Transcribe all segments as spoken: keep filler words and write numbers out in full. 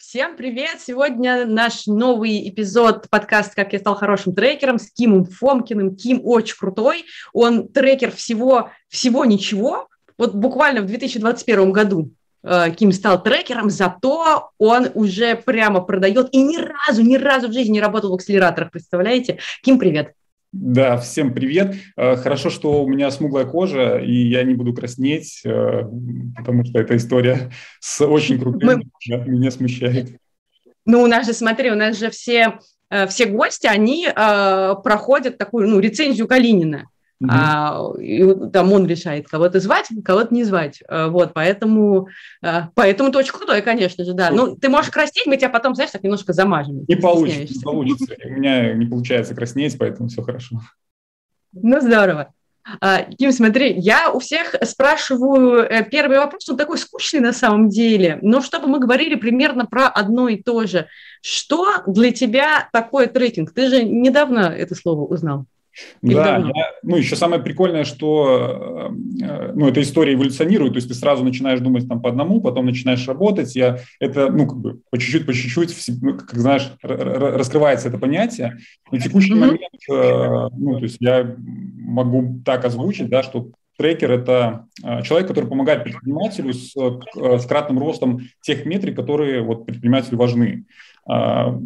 Всем привет! Сегодня наш новый эпизод подкаста «Как я стал хорошим трекером» с Кимом Фомкиным. Ким очень крутой, он трекер всего, всего ничего. Вот буквально в две тысячи двадцать первом году э, Ким стал трекером, зато он уже прямо продает и ни разу, ни разу в жизни не работал в акселераторах, представляете? Ким, привет! Да, всем привет. Хорошо, что у меня смуглая кожа, и я не буду краснеть, потому что эта история с очень крупными Мы... меня смущает. Ну, у нас же, смотри, у нас же все, все гости, они э, проходят такую, ну, рецензию Калинина. Mm-hmm. а, и, там он решает, кого-то звать, кого-то не звать. Вот, поэтому, поэтому ты очень крутой, конечно же, да. Ну, ты можешь краснеть, мы тебя потом, знаешь, так немножко замажем. Не получится, не получится. У меня не получается краснеть, поэтому все хорошо. Ну, здорово. Ким, смотри, я у всех спрашиваю первый вопрос, он такой скучный на самом деле, но чтобы мы говорили примерно про одно и то же. Что для тебя такое трекинг? Ты же недавно это слово узнал. Или да, я, ну еще самое прикольное, что ну, эта история эволюционирует, то есть ты сразу начинаешь думать там по одному, потом начинаешь работать, я, это, ну, как бы по чуть-чуть, по чуть-чуть, как знаешь, раскрывается это понятие. На текущий mm-hmm. момент, ну, то есть я могу так озвучить, да, что трекер – это человек, который помогает предпринимателю с, с кратным ростом тех метрик, которые вот, предпринимателю важны.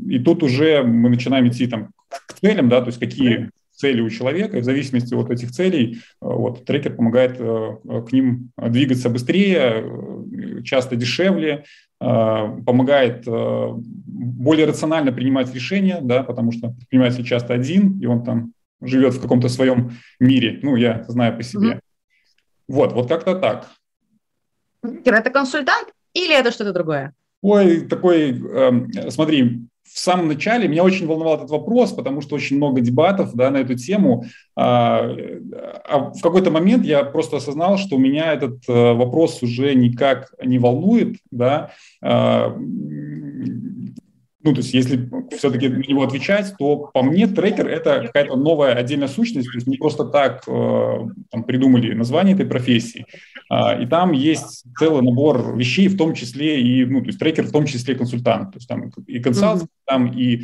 И тут уже мы начинаем идти там к целям, да, то есть какие цели у человека, и в зависимости от этих целей вот, трекер помогает к ним двигаться быстрее, часто дешевле, помогает более рационально принимать решения, да, потому что предприниматель часто один, и он там живет в каком-то своем мире, ну, я знаю по себе. Mm-hmm. Вот, вот как-то так. Это консультант или это что-то другое? Ой, такой, э, смотри, в самом начале меня очень волновал этот вопрос, потому что очень много дебатов, да, на эту тему. А в какой-то момент я просто осознал, что меня этот вопрос уже никак не волнует, да. Ну, то есть если все-таки на него отвечать, то по мне трекер – это какая-то новая отдельная сущность, то есть не просто так там, придумали название этой профессии. И там есть целый набор вещей, в том числе и, ну, то есть трекер, в том числе и консультант. То есть там и консалтинг, там и,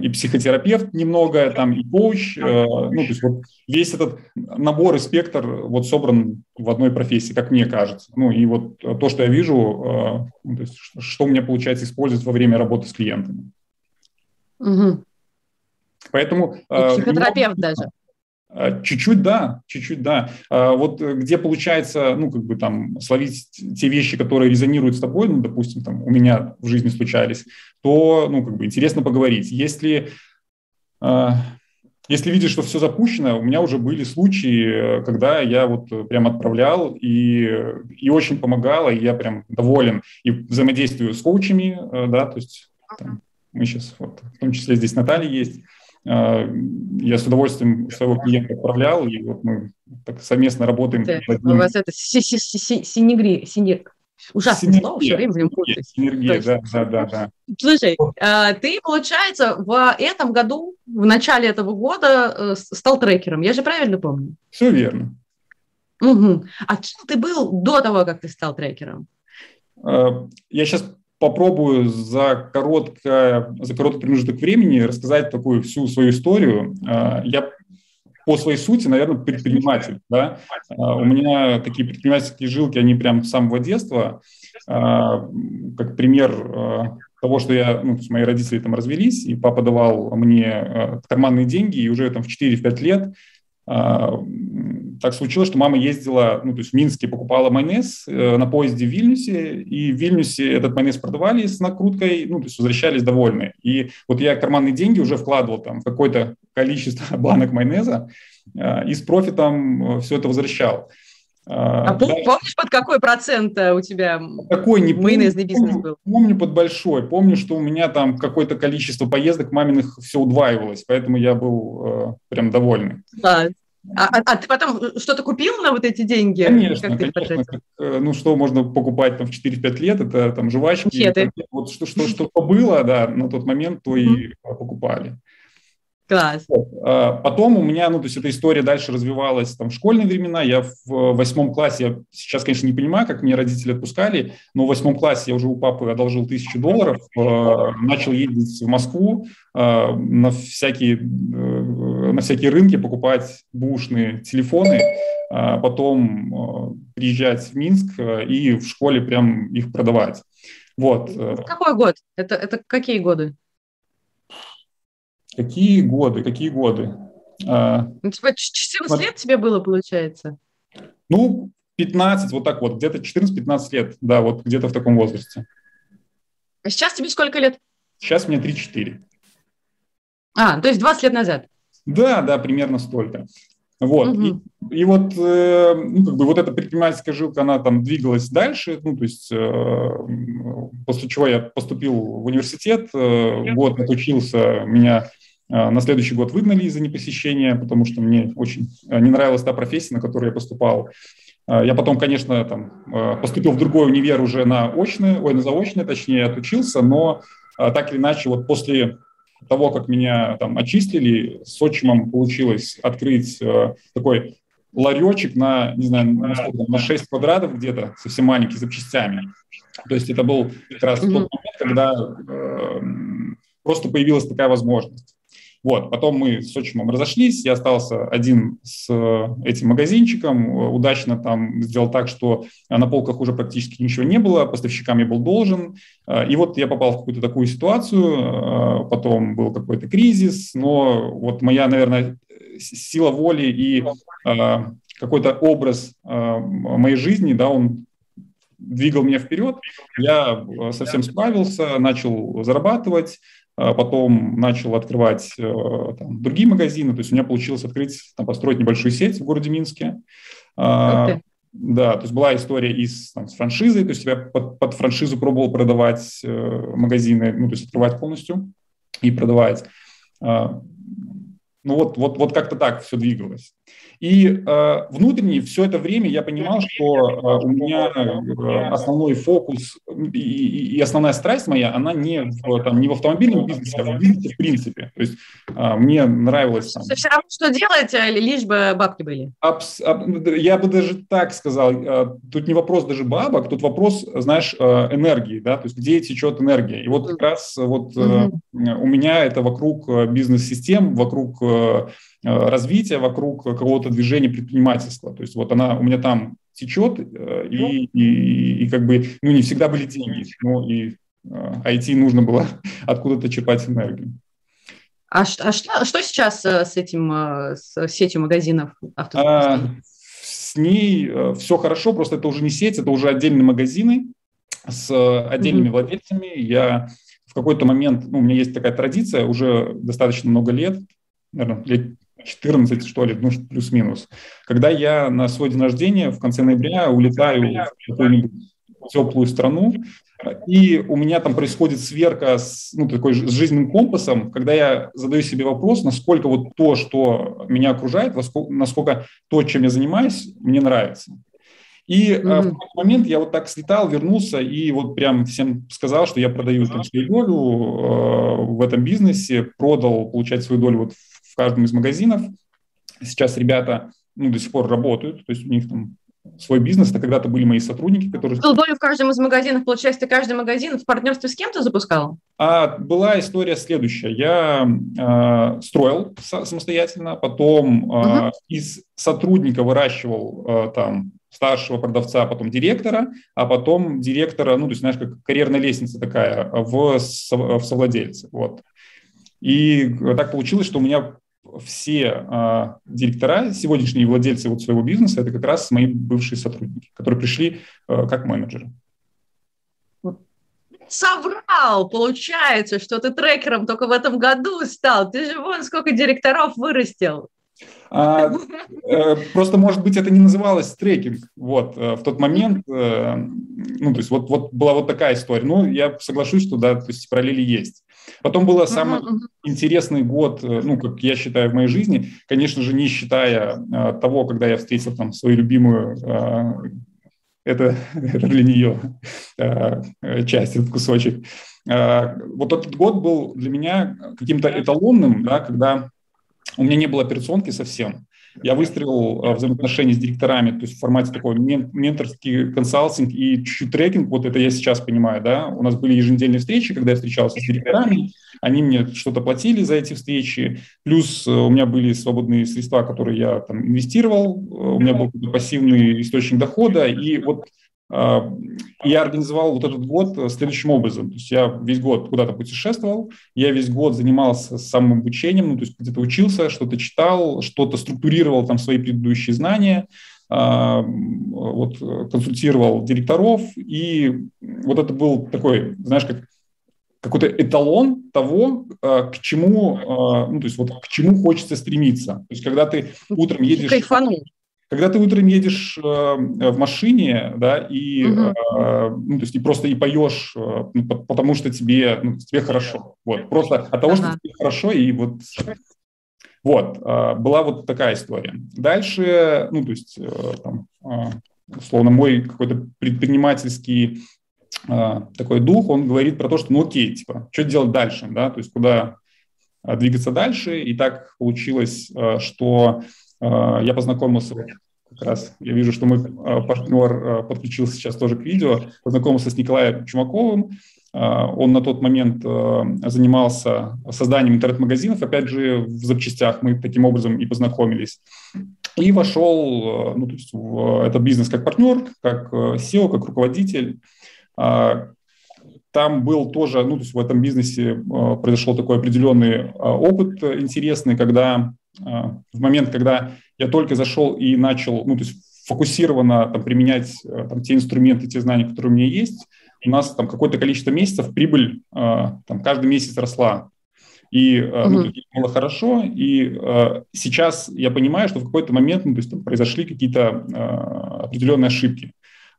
и психотерапевт немного, там и коуч. Ну, то есть вот весь этот набор и спектр вот собран в одной профессии, как мне кажется. Ну, и вот то, что я вижу, то есть, что у меня получается использовать во время работы с клиентами. Угу. Поэтому... И психотерапевт немного... даже. Чуть-чуть, да, чуть-чуть, да. Вот где получается, ну, как бы там, словить те вещи, которые резонируют с тобой, ну, допустим, там, у меня в жизни случались, то, ну, как бы интересно поговорить. Если, если видишь, что все запущено, у меня уже были случаи, когда я вот прям отправлял и, и очень помогало, и я прям доволен и взаимодействую с коучами, да, то есть там, мы сейчас, вот, в том числе здесь Наталья есть, я с удовольствием своего клиента отправлял, и вот мы так совместно работаем. Да, у вас это синергия, ужасное синергия, слово, все время в нем путаюсь. Синергия, да, да, да, да. Слушай, ты, получается, в этом году, в начале этого года стал трекером, я же правильно помню? Все верно. Угу. А кем ты был до того, как ты стал трекером? Я сейчас... Попробую за, коротко, за короткий промежуток времени рассказать такую всю свою историю. Я по своей сути, наверное, предприниматель. Да? У меня такие предпринимательские жилки, они прям с самого детства. Как пример того, что я, ну, мои родители там развелись, и папа давал мне карманные деньги, и уже там в четыре-пять лет так случилось, что мама ездила, ну, то есть в Минске покупала майонез на поезде в Вильнюсе, и в Вильнюсе этот майонез продавали с накруткой, ну, то есть возвращались довольны. И вот я карманные деньги уже вкладывал там в какое-то количество банок майонеза и с профитом все это возвращал. А помнишь, дальше, под какой процент у тебя такой, не майонезный помню, бизнес был? Помню, под большой. Помню, что у меня там какое-то количество поездок маминых все удваивалось, поэтому я был э, прям довольный. А, а, а ты потом что-то купил на вот эти деньги? Конечно, как конечно. Как, ну, что можно покупать там, в четыре-пять лет, это там жвачки. Вот, что, что, что было да, на тот момент, то и покупали. Класс. Потом у меня, ну, то есть эта история дальше развивалась там в школьные времена. Я в восьмом классе, я сейчас, конечно, не понимаю, как меня родители отпускали, но в восьмом классе я уже у папы одолжил тысячу долларов, начал ездить в Москву на всякие, на всякие рынки, покупать бушные телефоны, потом приезжать в Минск и в школе прям их продавать. Вот. Какой год? Это, это какие годы? Какие годы, какие годы? Ну, типа, четырнадцать лет тебе было, получается? Ну, пятнадцать, вот так вот, где-то четырнадцать-пятнадцать лет, да, вот где-то в таком возрасте. А сейчас тебе сколько лет? Сейчас мне тридцать четыре. А, то есть двадцать лет назад? Да, да, примерно столько. Вот, угу. и, и вот, э, ну, как бы вот эта предпринимательская жилка, она там двигалась дальше, ну, то есть, э, после чего я поступил в университет, э, год отучился, меня э, на следующий год выгнали из-за непосещения, потому что мне очень не нравилась та профессия, на которую я поступал. Э, я потом, конечно, там, э, поступил в другой универ уже на очное, ой, на заочное, точнее, отучился, но э, так или иначе, вот после... того, как меня там очистили, с отчимом получилось открыть э, такой ларечек на, не знаю, на, сколько, на шесть квадратов где-то, совсем маленький, запчастями. То есть это был как раз тот момент, когда э, просто появилась такая возможность. Вот, потом мы с отчимом разошлись, я остался один с этим магазинчиком, удачно там сделал так, что на полках уже практически ничего не было, поставщикам я был должен, и вот я попал в какую-то такую ситуацию, потом был какой-то кризис, но вот моя, наверное, сила воли и какой-то образ моей жизни, да, он двигал меня вперед, я совсем справился, начал зарабатывать, потом начал открывать там, другие магазины, то есть у меня получилось открыть, там, построить небольшую сеть в городе Минске. Okay. Да, то есть была история и с, там, с франшизой, то есть я под, под франшизу пробовал продавать магазины, ну, то есть открывать полностью и продавать. Ну вот, вот, вот как-то так все двигалось. И э, внутренне все это время я понимал, что э, у меня э, основной фокус и, и основная страсть моя, она не в, там, не в автомобильном бизнесе, а в бизнесе в принципе. То есть э, мне нравилось... Там, все равно, что делать, лишь бы бабки были. Абс, аб, я бы даже так сказал. Э, тут не вопрос даже бабок, тут вопрос, знаешь, э, энергии, да, то есть где течет энергия. И вот как раз вот, э, mm-hmm. у меня это вокруг бизнес-систем, вокруг... Э, развития, вокруг какого-то движения предпринимательства. То есть вот она у меня там течет, и, и, и как бы, ну, не всегда были деньги, но и ай ти нужно было откуда-то черпать энергию. А, а что, что сейчас с этим, с сетью магазинов автозапчастей? А, с ней все хорошо, просто это уже не сеть, это уже отдельные магазины с отдельными mm-hmm. владельцами. Я в какой-то момент, ну, у меня есть такая традиция, уже достаточно много лет, наверное, лет четырнадцать, что ли, ну, плюс-минус. Когда я на свой день рождения в конце ноября улетаю в какую-нибудь теплую страну, и у меня там происходит сверка с, ну, такой, с жизненным компасом, когда я задаю себе вопрос, насколько вот то, что меня окружает, насколько то, чем я занимаюсь, мне нравится. И mm-hmm. в какой-то момент я вот так слетал, вернулся и вот прям всем сказал, что я продаю там, свою долю э, в этом бизнесе, продал, получать свою долю вот в в каждом из магазинов. Сейчас ребята, ну, до сих пор работают, то есть у них там свой бизнес, это когда-то были мои сотрудники, которые... Был долю в каждом из магазинов, получается, ты каждый магазин в партнерстве с кем-то запускал? А, была история следующая. Я а, строил самостоятельно, потом а, uh-huh. из сотрудника выращивал а, там старшего продавца, потом директора, а потом директора, ну, то есть, знаешь, как карьерная лестница такая, в, в совладельце, вот. И так получилось, что у меня все э, директора, сегодняшние владельцы вот своего бизнеса, это как раз мои бывшие сотрудники, которые пришли э, как менеджеры. Соврал, получается, что ты трекером только в этом году стал. Ты же вон сколько директоров вырастил. А, э, просто, может быть, это не называлось трекинг. Вот, э, в тот момент, э, ну, то есть вот, вот была вот такая история. Ну, я соглашусь, что, да, то есть параллели есть. Потом был самый uh-huh. интересный год, ну, как я считаю, в моей жизни, конечно же, не считая а, того, когда я встретил там свою любимую, а, это для нее а, часть, этот кусочек. А, вот этот год был для меня каким-то эталонным, да, когда У меня не было операционки совсем. Я выстроил взаимоотношения с директорами, то есть в формате такой менторский консалтинг и чуть-чуть трекинг, вот это я сейчас понимаю, да, у нас были еженедельные встречи, когда я встречался с директорами, они мне что-то платили за эти встречи, плюс у меня были свободные средства, которые я там инвестировал, у меня был пассивный источник дохода, и вот я организовал вот этот год следующим образом. То есть я весь год куда-то путешествовал, я весь год занимался самообучением, ну, то есть где-то учился, что-то читал, что-то структурировал там свои предыдущие знания, вот, консультировал директоров. И вот это был такой, знаешь, как какой-то эталон того, к чему, ну, то есть вот к чему хочется стремиться. То есть когда ты утром едешь... Кайфанул. Когда ты утром едешь э, в машине, да, и, угу. э, ну, то есть, и просто и поешь, э, потому что тебе, ну, тебе хорошо. Вот. Просто от того, ага. что тебе хорошо, и вот, вот э, была вот такая история. Дальше, ну, то есть, э, там, э, условно, мой какой-то предпринимательский э, такой дух, он говорит про то, что, ну, окей, типа, что делать дальше, да, то есть, куда двигаться дальше. И так получилось, э, что... Я познакомился как раз, я вижу, что мой партнер подключился сейчас тоже к видео, познакомился с Николаем Чумаковым. Он на тот момент занимался созданием интернет-магазинов, опять же, в запчастях мы таким образом и познакомились. И вошел, ну, то есть, в этот бизнес как партнер, как си и о, как руководитель. Там был тоже, ну, то есть в этом бизнесе произошел такой определенный опыт интересный, когда... В момент, когда я только зашел и начал, ну, то есть фокусированно там, применять там, те инструменты, те знания, которые у меня есть, у нас там какое-то количество месяцев прибыль там, каждый месяц росла. И ну, mm-hmm. было хорошо. И сейчас я понимаю, что в какой-то момент, ну, то есть, там, произошли какие-то определенные ошибки.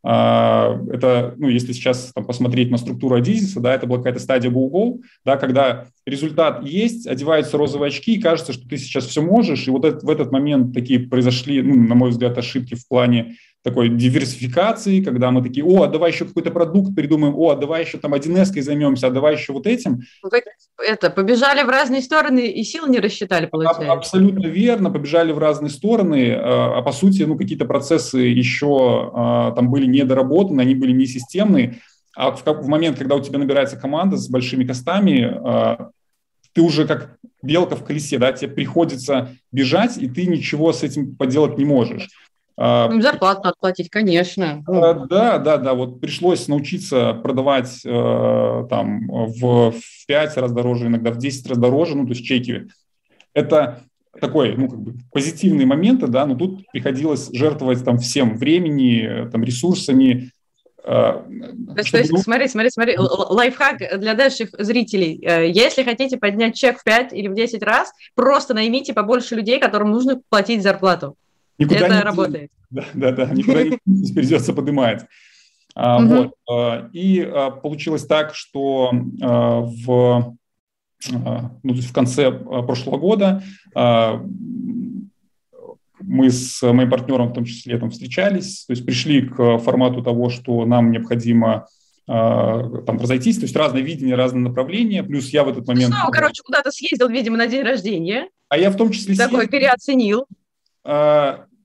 Это, ну, если сейчас там, посмотреть на структуру Адизиса, да, это была какая-то стадия Google, да, когда результат есть, одеваются розовые очки, и кажется, что ты сейчас все можешь. И вот это, в этот момент такие произошли, ну, на мой взгляд, ошибки в плане такой диверсификации, когда мы такие, о, а давай еще какой-то продукт придумаем, о, а давай еще там один эс-кой займемся, а давай еще вот этим. Вы это, побежали в разные стороны и сил не рассчитали, получается. А, абсолютно верно, побежали в разные стороны, а по сути, ну, какие-то процессы еще а, там были недоработаны, они были несистемные, а в, в момент, когда у тебя набирается команда с большими костами, а, ты уже как белка в колесе, да, тебе приходится бежать, и ты ничего с этим поделать не можешь. Ну, зарплату надо платить, конечно. Да, да, да. Вот пришлось научиться продавать там в пять раз дороже, иногда в десять раз дороже, ну, то есть чеки. Это такой, ну, как бы позитивные моменты, да, но тут приходилось жертвовать там всем времени, там, ресурсами. Что, чтобы... Смотри, смотри, смотри, лайфхак для дальших зрителей. Если хотите поднять чек в пять или в десять раз, просто наймите побольше людей, которым нужно платить зарплату. Никуда это не работает. Да, да, да, никуда не придется поднимать. Вот. И получилось так, что в, ну, в конце прошлого года мы с моим партнером, в том числе, там, встречались, то есть пришли к формату того, что нам необходимо там разойтись, то есть разное видение, разное направление, плюс я в этот момент... Ну, короче, куда-то съездил, видимо, на день рождения. А я в том числе... Такой переоценил.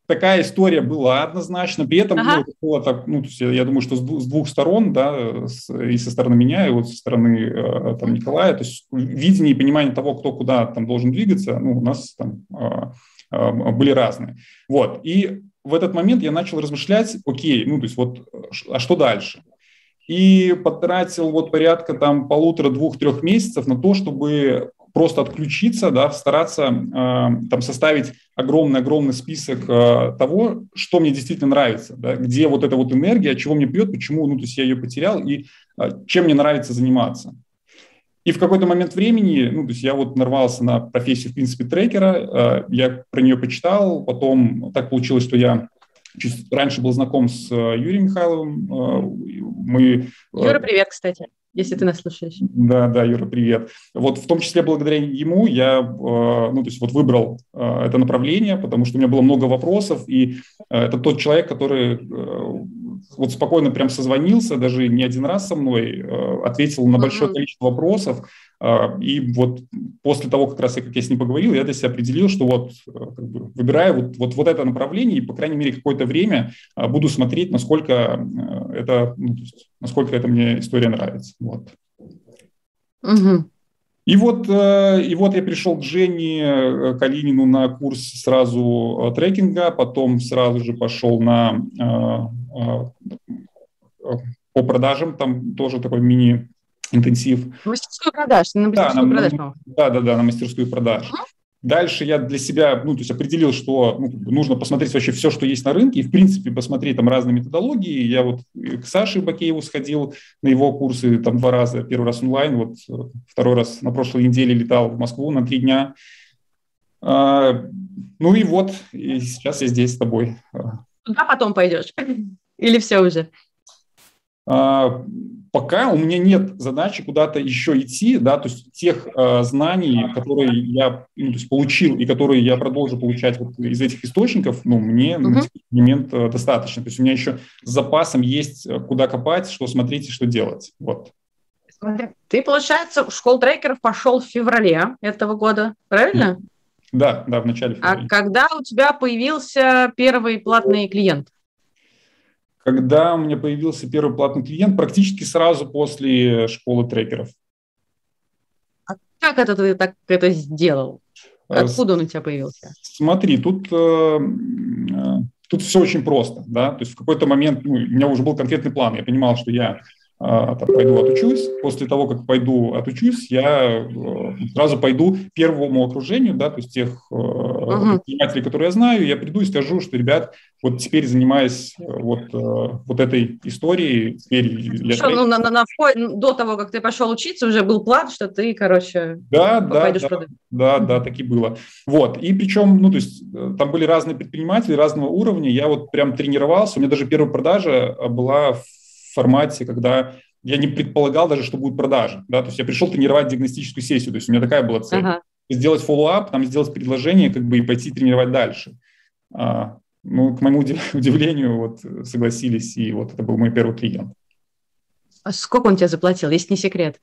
Такая история была однозначно, при этом ага. было, было так, ну, то есть я, я думаю, что с, дву, с двух сторон, да, с, и со стороны меня, и вот со стороны э, там, Николая, то есть видение и понимание того, кто куда там должен двигаться, ну, у нас там э, э, были разные. Вот, и в этот момент я начал размышлять, окей, ну, то есть вот, а что дальше? И потратил вот порядка там полутора-двух-трех месяцев на то, чтобы... просто отключиться, да, стараться э, там составить огромный-огромный список э, того, что мне действительно нравится, да, где вот эта вот энергия, чего мне пьет, почему, ну, то есть я ее потерял и э, чем мне нравится заниматься. И в какой-то момент времени, ну, то есть я вот нарвался на профессию, в принципе, трекера, э, я про нее почитал, потом так получилось, что я чуть раньше был знаком с Юрием Михайловым, э, мы... Юра, привет, кстати. Если ты нас слушаешь. Да, да, Юра, привет. Вот в том числе благодаря ему я, ну, то есть вот выбрал это направление, потому что у меня было много вопросов, и это тот человек, который вот спокойно прям созвонился, даже не один раз со мной, ответил на большое количество вопросов. И вот после того, как раз я, как я с ним поговорил, я для себя определил, что вот как бы, выбираю вот, вот, вот это направление, и, по крайней мере, какое-то время буду смотреть, насколько это, насколько это мне история нравится. Вот. Угу. И вот, и вот я пришел к Жене Калинину на курс сразу трекинга, потом сразу же пошел на, по продажам, там тоже такой мини-интенсив. Мастерскую продаж, на мастерскую да, продаж. На, да, да, да, на мастерскую продаж. А? Дальше я для себя ну, то есть определил, что ну, нужно посмотреть вообще все, что есть на рынке, и, в принципе, посмотреть там разные методологии. Я вот к Саше Бакееву сходил на его курсы там два раза. Первый раз онлайн, вот второй раз на прошлой неделе летал в Москву на три дня. А, ну и вот, и сейчас я здесь с тобой. Куда потом пойдешь? Или все уже? А, пока у меня нет задачи куда-то еще идти, да, то есть тех э, знаний, которые я ну, то есть получил и которые я продолжу получать вот из этих источников, ну, мне угу. на текущий момент э, достаточно. То есть у меня еще с запасом есть куда копать, что смотреть и что делать. Вот. Ты, получается, в школу трекеров пошел в феврале этого года, правильно? Да, да, в начале февраля. А когда у тебя появился первый платный клиент? Когда у меня появился первый платный клиент, практически сразу после школы трекеров. А как это ты так это сделал? Откуда он у тебя появился? Смотри, тут, тут все очень просто. Да? То есть в какой-то момент ну, у меня уже был конкретный план. Я понимал, что я там, пойду отучусь. После того, как пойду отучусь, я сразу пойду первому окружению, да, то есть тех uh-huh. предпринимателей, которые я знаю, я приду и скажу, что, ребят, вот теперь занимаюсь вот, вот этой историей. Теперь что, я... ну, на, на, на вход... До того, как ты пошел учиться, уже был план, что ты, короче, да, пойдешь да, продавать. Да, да, так и было. Вот. И причем, ну, то есть там были разные предприниматели разного уровня, я вот прям тренировался, у меня даже первая продажа была в формате, когда я не предполагал даже, что будет продажа. Да? То есть я пришел тренировать диагностическую сессию, то есть у меня такая была цель. Ага. Сделать фоллоуап, там сделать предложение как бы, и пойти тренировать дальше. А, ну, к моему удивлению, вот, согласились, и вот это был мой первый клиент. А сколько он тебе заплатил, если не секрет?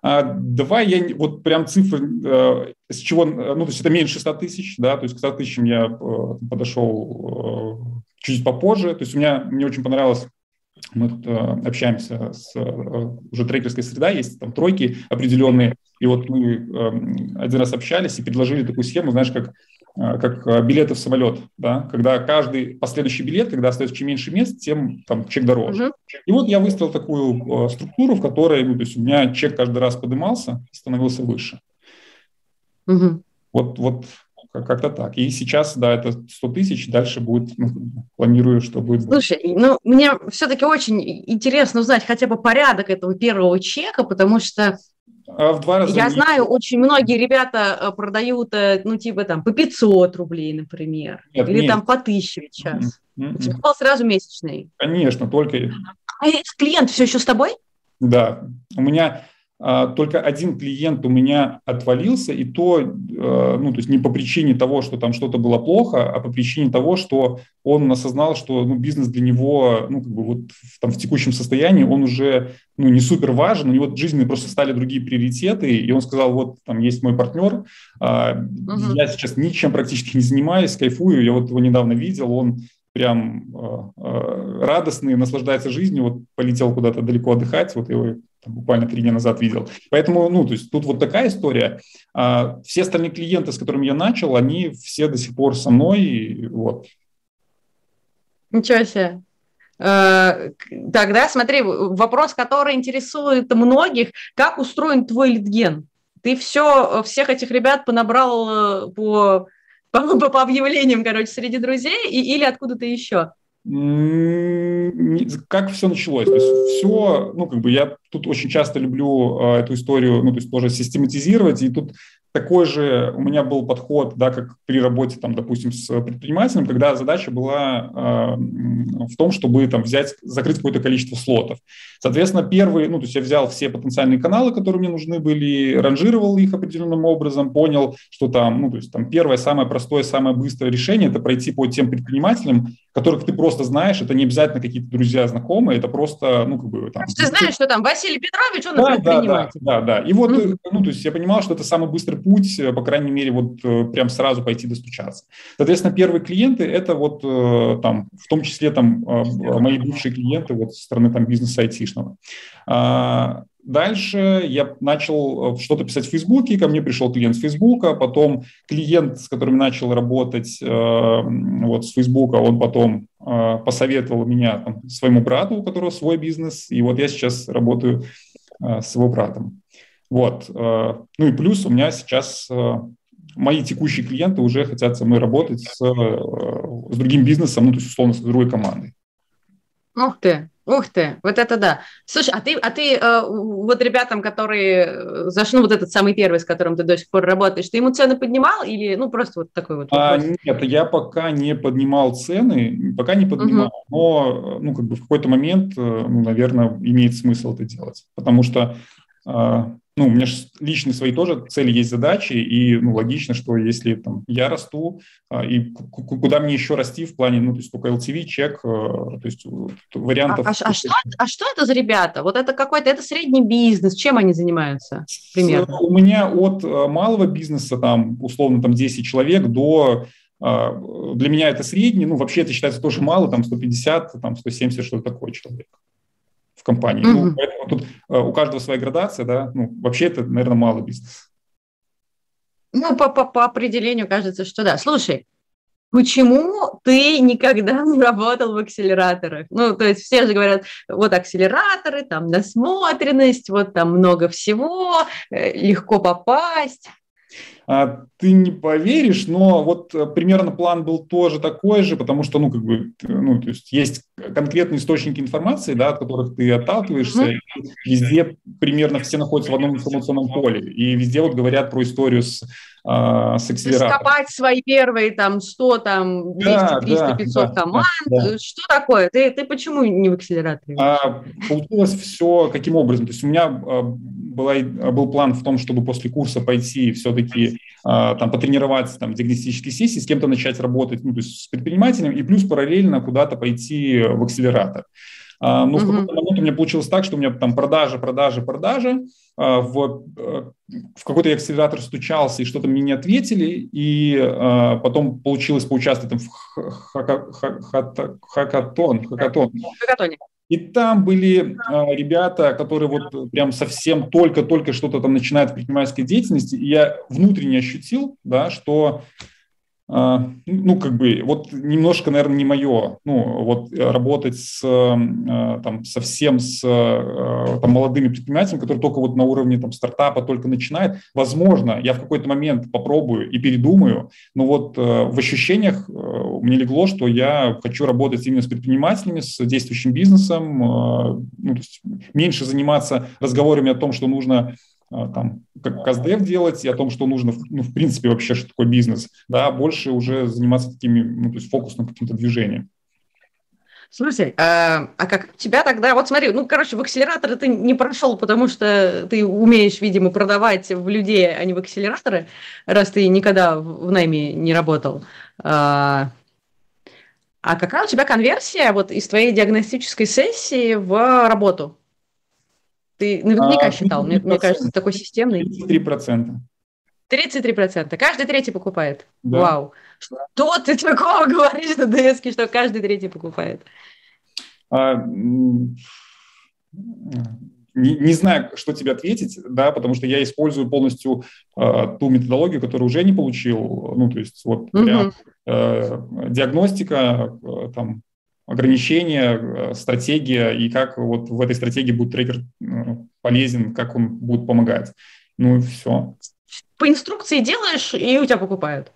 А, давай я вот прям цифры, а, с чего, ну, то есть это меньше сто тысяч, да, то есть к ста тысячам я а, подошел а, чуть попозже, то есть у меня, мне очень понравилось. Мы тут, э, общаемся с э, уже трекерской средой, есть там тройки определенные, и вот мы э, один раз общались и предложили такую схему, знаешь, как, э, как билеты в самолет, да, когда каждый последующий билет, когда остается чем меньше мест, тем там чек дороже. Угу. И вот я выстроил такую э, структуру, в которой ну, то есть у меня чек каждый раз поднимался и становился выше. Угу. Вот, вот как-то так. И сейчас, да, это сто тысяч, дальше будет, ну, планирую, что будет. Слушай, ну, мне все-таки очень интересно узнать хотя бы порядок этого первого чека, потому что а в два раза я не... знаю, очень многие ребята продают, ну, типа там по пятьсот рублей, например, нет, или нет. там по тысяче сейчас. Mm-mm. У тебя был сразу месячный. Конечно, только... А клиент все еще с тобой? Да, у меня... Только один клиент у меня отвалился, и то, ну, то есть не по причине того, что там что-то было плохо, а по причине того, что он осознал, что ну, бизнес для него ну, как бы вот в, там, в текущем состоянии он уже ну, не супер важен, у него жизненно просто стали другие приоритеты, и он сказал, вот там есть мой партнер, угу. я сейчас ничем практически не занимаюсь, кайфую, я вот его недавно видел, он прям радостный, наслаждается жизнью, вот полетел куда-то далеко отдыхать, вот его... буквально три дня назад видел. Поэтому, ну, то есть тут вот такая история. А все остальные клиенты, с которыми я начал, они все до сих пор со мной, и вот. Ничего себе. Тогда смотри, вопрос, который интересует многих, как устроен твой лидген? Ты все, всех этих ребят понабрал по, по, по объявлениям, короче, среди друзей и, или откуда-то еще? Как все началось? То есть все, ну, как бы я тут очень часто люблю э, эту историю, ну, то есть тоже систематизировать, и тут Такой же у меня был подход, да, как при работе, там, допустим, с предпринимателем, когда задача была э, в том, чтобы там, взять, закрыть какое-то количество слотов. Соответственно, первый, ну, то есть я взял все потенциальные каналы, которые мне нужны были, ранжировал их определенным образом, понял, что там, ну, то есть, там первое, самое простое, самое быстрое решение – это пройти по тем предпринимателям, которых ты просто знаешь, это не обязательно какие-то друзья, знакомые, это просто, ну, как бы… Там, ты знаешь, что там Василий Петрович, он да, предприниматель. Да, да, да, да. И вот, mm-hmm. ну, то есть я понимал, что это самый быстрый путь, по крайней мере, вот прям сразу пойти достучаться. Соответственно, первые клиенты – это вот там, в том числе там мои бывшие клиенты вот со стороны там бизнеса айтишного. Дальше я начал что-то писать в Фейсбуке, ко мне пришел клиент с Фейсбука, потом клиент, с которым начал работать вот с Фейсбука, он потом посоветовал меня там, своему брату, у которого свой бизнес, и вот я сейчас работаю с его братом. Вот. Ну и плюс у меня сейчас мои текущие клиенты уже хотят со мной работать с, с другим бизнесом, ну, то есть, условно, с другой командой. Ух ты, ух ты, вот это да. Слушай, а ты, а ты вот ребятам, которые зашли, ну, вот этот самый первый, с которым ты до сих пор работаешь, ты ему цены поднимал или, ну, просто вот такой вот вопрос? А, нет, я пока не поднимал цены, пока не поднимал, угу. но, ну, как бы в какой-то момент, ну, наверное, имеет смысл это делать, потому что... Ну, у меня же личные свои тоже цели есть, задачи, и ну, логично, что если там, я расту, и куда мне еще расти в плане, ну, то есть только эл ти ви, чек, то есть вариантов... А, а, а, что, а что это за ребята? Вот это какой-то, это средний бизнес, чем они занимаются примерно? У меня от малого бизнеса, там, условно, там десять человек до... Для меня это средний, ну, вообще это считается тоже мало, там, сто пятьдесят, там, сто семьдесят, что-то такое человек. Компании. Mm-hmm. Ну, поэтому тут э, у каждого своя градация, да, ну, вообще это, наверное, малый бизнес. Ну, по, по, по определению кажется, что да. Слушай, почему ты никогда не работал в акселераторах? Ну, то есть все же говорят, вот акселераторы, там насмотренность, вот там много всего, э, легко попасть. А, ты не поверишь, но вот примерно план был тоже такой же, потому что, ну, как бы, ну, то есть, есть конкретные источники информации, да, от которых ты отталкиваешься, mm-hmm. и везде примерно все находятся в одном информационном поле, и везде вот говорят про историю с, а, с акселератором. Скопать свои первые, там, сто, там, двести, да, триста, да, пятьсот, да, команд, да. Что такое? Ты, ты почему не в акселераторе? А, получилось все каким образом? То есть у меня была, был план в том, чтобы после курса пойти все-таки там, потренироваться, там, диагностические сессии, с кем-то начать работать, ну, то есть с предпринимателем, и плюс параллельно куда-то пойти в акселератор. А, но mm-hmm. в какой-то момент у меня получилось так, что у меня там продажа, продажа, продажа, а, в, в какой-то акселератор стучался, и что-то мне не ответили, и а, потом получилось поучаствовать там, в хака- хака- хакатон. хакатон. И там были э, ребята, которые вот прям совсем только-только что-то там начинают в предпринимательской деятельности, и я внутренне ощутил, да, что, э, ну, как бы, вот немножко, наверное, не мое, ну, вот работать с, э, там, совсем с э, там, молодыми предпринимателями, которые только вот на уровне там стартапа только начинают. Возможно, я в какой-то момент попробую и передумаю, но вот э, в ощущениях э, мне легло, что я хочу работать именно с предпринимателями, с действующим бизнесом, э, ну, то есть меньше заниматься разговорами о том, что нужно э, там, как КСДФ делать, и о том, что нужно, ну, в принципе, вообще, что такое бизнес, да, больше уже заниматься такими, ну, то есть фокусным каким-то движением. Слушай, а, а как тебя тогда... Вот смотри, ну, короче, в акселераторы ты не прошел, потому что ты умеешь, видимо, продавать в людей, а не в акселераторы, раз ты никогда в найме не работал. А, а какая у тебя конверсия вот из твоей диагностической сессии в работу? Ты наверняка а, считал, мне, мне кажется, такой системный. тридцать три процента. тридцать три процента. Каждый третий покупает. Да. Вау. Что ты такого говоришь на ДСке, что каждый третий покупает? А, не, не знаю, что тебе ответить, да, потому что я использую полностью а, ту методологию, которую уже не получил. Ну, то есть, вот прям, угу. а, диагностика, а, там, ограничения, а, стратегия, и как вот в этой стратегии будет трекер полезен, как он будет помогать. Ну и все. По инструкции делаешь, и у тебя покупают.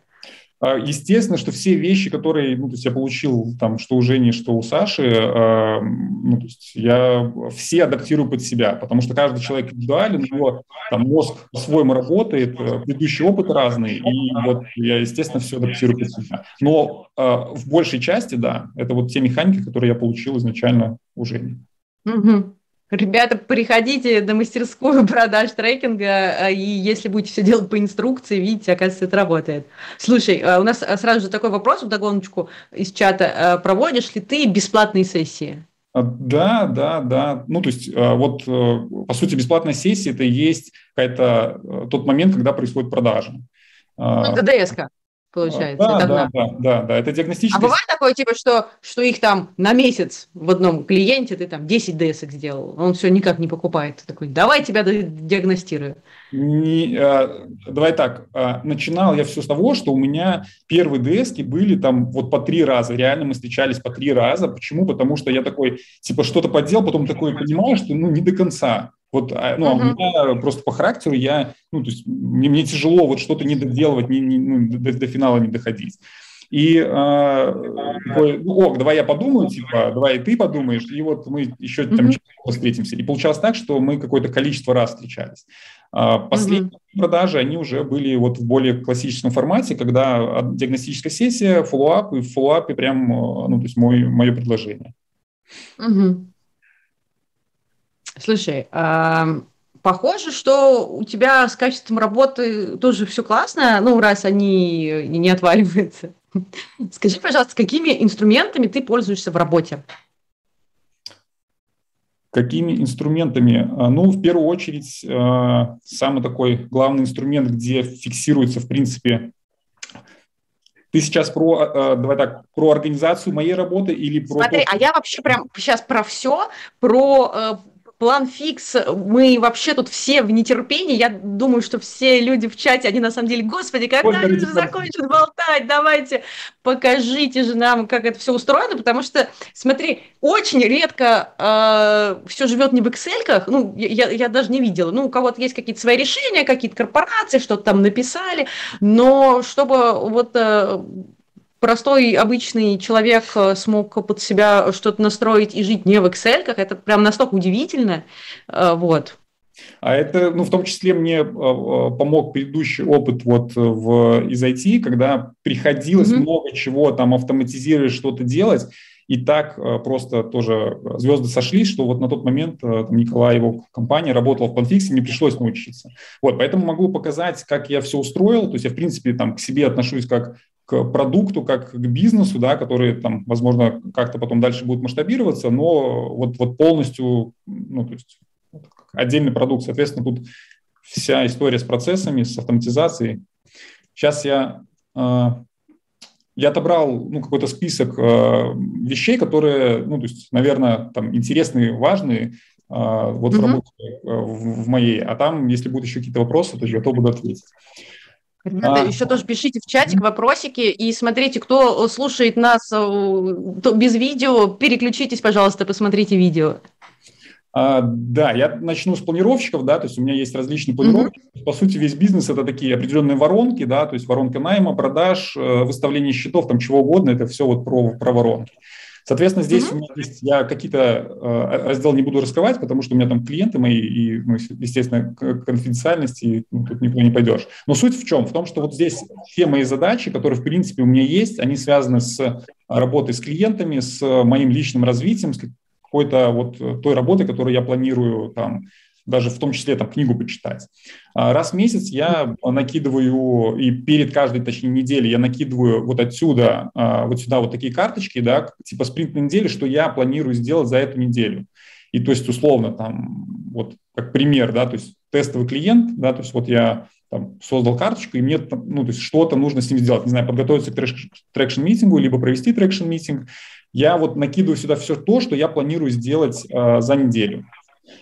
Естественно, что все вещи, которые, ну, то есть я получил там, что у Жени, что у Саши, э, ну, то есть я все адаптирую под себя, потому что каждый человек индивидуален, его там, мозг по-своему работает, предыдущий опыт разный, и вот я, естественно, все адаптирую под себя. Но э, в большей части, да, это вот те механики, которые я получил изначально у Жени. Угу. Ребята, приходите на мастерскую продаж трекинга, и если будете все делать по инструкции, видите, оказывается, это работает. Слушай, у нас сразу же такой вопрос вдогоночку из чата. Проводишь ли ты бесплатные сессии? Да, да, да. Ну, то есть вот, по сути, бесплатная сессия – это и есть какая-то тот момент, когда происходит продажа. Это ДСК. Получается, да, да, да, да, да, это диагностический. А бывает такое, типа, что, что их там на месяц в одном клиенте ты там десять ДСок сделал, он все никак не покупает. Ты такой, давай тебя диагностирую. Не, а, давай так, а, начинал я все с того, что у меня первые ДСки были там вот по три раза, реально мы встречались по три раза. Почему? Потому что я такой, типа, что-то подделал, потом такой понимаю, что ну не до конца. Вот, ну, uh-huh. а у меня просто по характеру я, ну, то есть мне, мне тяжело вот что-то не доделывать, не, не, ну, до, до финала не доходить. И э, такой, ну, ок, давай я подумаю, типа, давай и ты подумаешь, и вот мы еще там uh-huh. встретимся. И получалось так, что мы какое-то количество раз встречались. Последние uh-huh. продажи, они уже были вот в более классическом формате, когда диагностическая сессия, фоллоуап, и в фоллоуапе прям, ну, то есть мой, мое предложение. Uh-huh. Слушай, э, похоже, что у тебя с качеством работы тоже все классно, ну, раз они не отваливаются. Скажи, пожалуйста, какими инструментами ты пользуешься в работе? Какими инструментами? Ну, в первую очередь, э, самый такой главный инструмент, где фиксируется, в принципе, ты сейчас про, э, давай так, про организацию моей работы или про... Смотри, то, а я вообще прям сейчас про все, про... Э, PlanFix, мы вообще тут все в нетерпении, я думаю, что все люди в чате, они на самом деле, господи, когда они же закончат болтать, давайте, покажите же нам, как это все устроено, потому что, смотри, очень редко э, все живет не в Excel-ках, ну, я, я даже не видела, ну, у кого-то есть какие-то свои решения, какие-то корпорации, что-то там написали, но чтобы вот... Э, простой, обычный человек смог под себя что-то настроить и жить не в Excel-ках, это прям настолько удивительно, вот. А это, ну, в том числе мне помог предыдущий опыт вот в, из ай ти, когда приходилось mm-hmm. много чего там автоматизировать, что-то делать, и так просто тоже звезды сошлись, что вот на тот момент там, Николай, его компания работала в PlanFix, и мне пришлось научиться. Вот, поэтому могу показать, как я все устроил, то есть я, в принципе, там, к себе отношусь как к продукту, как к бизнесу, да, который, там, возможно, как-то потом дальше будет масштабироваться, но вот, вот полностью, ну, то есть отдельный продукт. Соответственно, тут вся история с процессами, с автоматизацией. Сейчас я, э, я отобрал ну, какой-то список э, вещей, которые, ну, то есть, наверное, там, интересные, важные, э, вот угу. в работе, э, в, в моей. А там, если будут еще какие-то вопросы, то я готов буду ответить. Ребята, а. еще тоже пишите в чатик вопросики и смотрите, кто слушает нас без видео, переключитесь, пожалуйста, посмотрите видео. А, да, я начну с планировщиков, да, то есть у меня есть различные планировки. Mm-hmm. По сути, весь бизнес – это такие определенные воронки, да, то есть воронка найма, продаж, выставление счетов, там чего угодно, это все вот про, про воронки. Соответственно, здесь mm-hmm. у меня есть, я какие-то э, разделы не буду раскрывать, потому что у меня там клиенты мои, и, ну, естественно, конфиденциальность, и ну, тут никуда не пойдешь. Но суть в чем? В том, что вот здесь все мои задачи, которые, в принципе, у меня есть, они связаны с работой с клиентами, с моим личным развитием, с какой-то вот той работой, которую я планирую там, даже в том числе там, книгу почитать. Раз в месяц я накидываю, и перед каждой, точнее, неделей я накидываю вот отсюда, вот сюда вот такие карточки, да, типа спринт на неделю, что я планирую сделать за эту неделю. И то есть условно там, вот как пример, да, то есть тестовый клиент, да, то есть вот я там, создал карточку, и мне ну, то есть что-то нужно с ним сделать, не знаю, подготовиться к трекшн-митингу, либо провести трекшн-митинг. Я вот накидываю сюда все то, что я планирую сделать э, за неделю.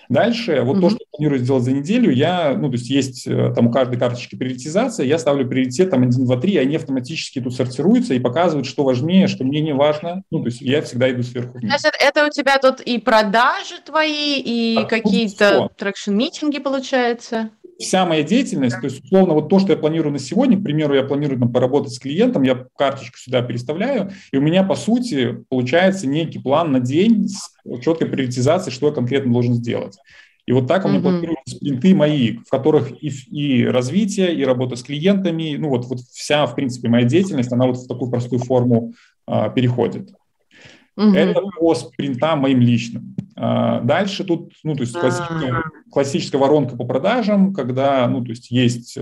Дальше, вот mm-hmm. то, что я планирую сделать за неделю, я, ну, то есть есть там у каждой карточки приоритизация, я ставлю приоритет там один, два, три, и они автоматически тут сортируются и показывают, что важнее, что мне не важно, ну, то есть я всегда иду сверху вниз. Значит, это у тебя тут и продажи твои, и а какие-то трекшн-митинги, получается? вся моя деятельность, то есть, условно, вот то, что я планирую на сегодня, к примеру, я планирую там, поработать с клиентом, я карточку сюда переставляю, и у меня, по сути, получается некий план на день с четкой приоритизацией, что я конкретно должен сделать. И вот так у меня планируются спринты мои, в которых и, и развитие, и работа с клиентами, ну вот, вот вся, в принципе, моя деятельность, она вот в такую простую форму а, переходит. Угу. Это по спринтам моим личным. А, дальше тут, ну, то есть классическая, классическая воронка по продажам, когда, ну, то есть есть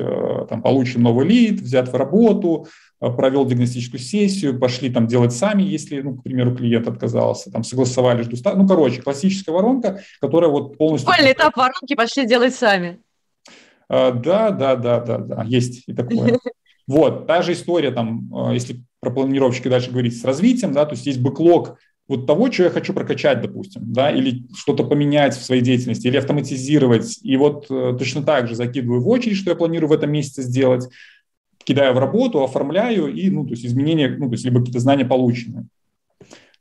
там получен новый лид, взят в работу, провел диагностическую сессию, пошли там делать сами, если, ну, к примеру, клиент отказался, там согласовали, жду ста... ну, короче, классическая воронка, которая вот полностью... Школьный этап воронки пошли делать сами. А, да, да, да, да, да, есть и такое. Вот, та же история там, если про планировщики дальше говорить, с развитием, да, то есть есть бэклог вот того, что я хочу прокачать, допустим, да, или что-то поменять в своей деятельности, или автоматизировать, и вот точно так же закидываю в очередь, что я планирую в этом месяце сделать, кидаю в работу, оформляю, и, ну, то есть изменения, ну, то есть либо какие-то знания получены.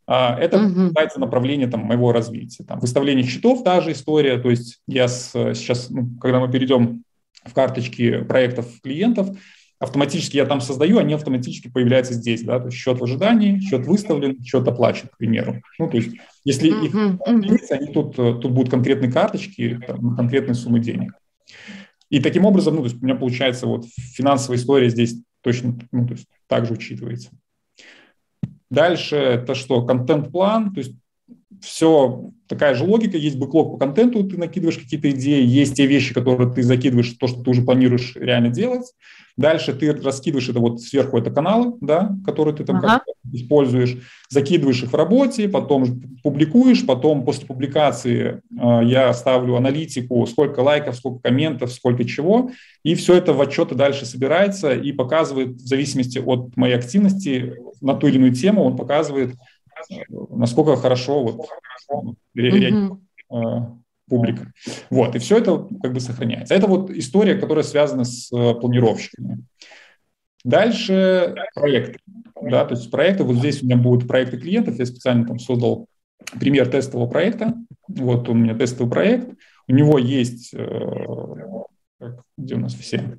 Это касается направления там, моего развития. Там, выставление счетов, та же история, то есть я с, сейчас, ну, когда мы перейдем в карточки проектов клиентов, автоматически я там создаю, они автоматически появляются здесь, да, то есть счет в ожидании, счет выставлен, счет оплачен, к примеру. Ну, то есть если их появится, они тут, тут будут конкретные карточки, там, конкретные суммы денег. И таким образом, ну, то есть у меня получается вот финансовая история здесь точно, ну, то есть также учитывается. Дальше это что? Контент-план, то есть все такая же логика, есть бэклог по контенту, ты накидываешь какие-то идеи, есть те вещи, которые ты закидываешь, то, что ты уже планируешь реально делать. Дальше ты раскидываешь это вот сверху, это каналы, да, которые ты там ага. как-то используешь, закидываешь их в работе, потом публикуешь, потом после публикации э, я ставлю аналитику, сколько лайков, сколько комментов, сколько чего, и все это в отчеты дальше собирается и показывает, в зависимости от моей активности на ту или иную тему, он показывает, насколько хорошо вот, угу. реагирует э, публика. Вот, и все это как бы сохраняется. Это вот история, которая связана с э, планировщиками. Дальше проекты. Да, то есть проекты, вот здесь у меня будут проекты клиентов, я специально там создал пример тестового проекта. Вот у меня тестовый проект, у него есть, э, где у нас все...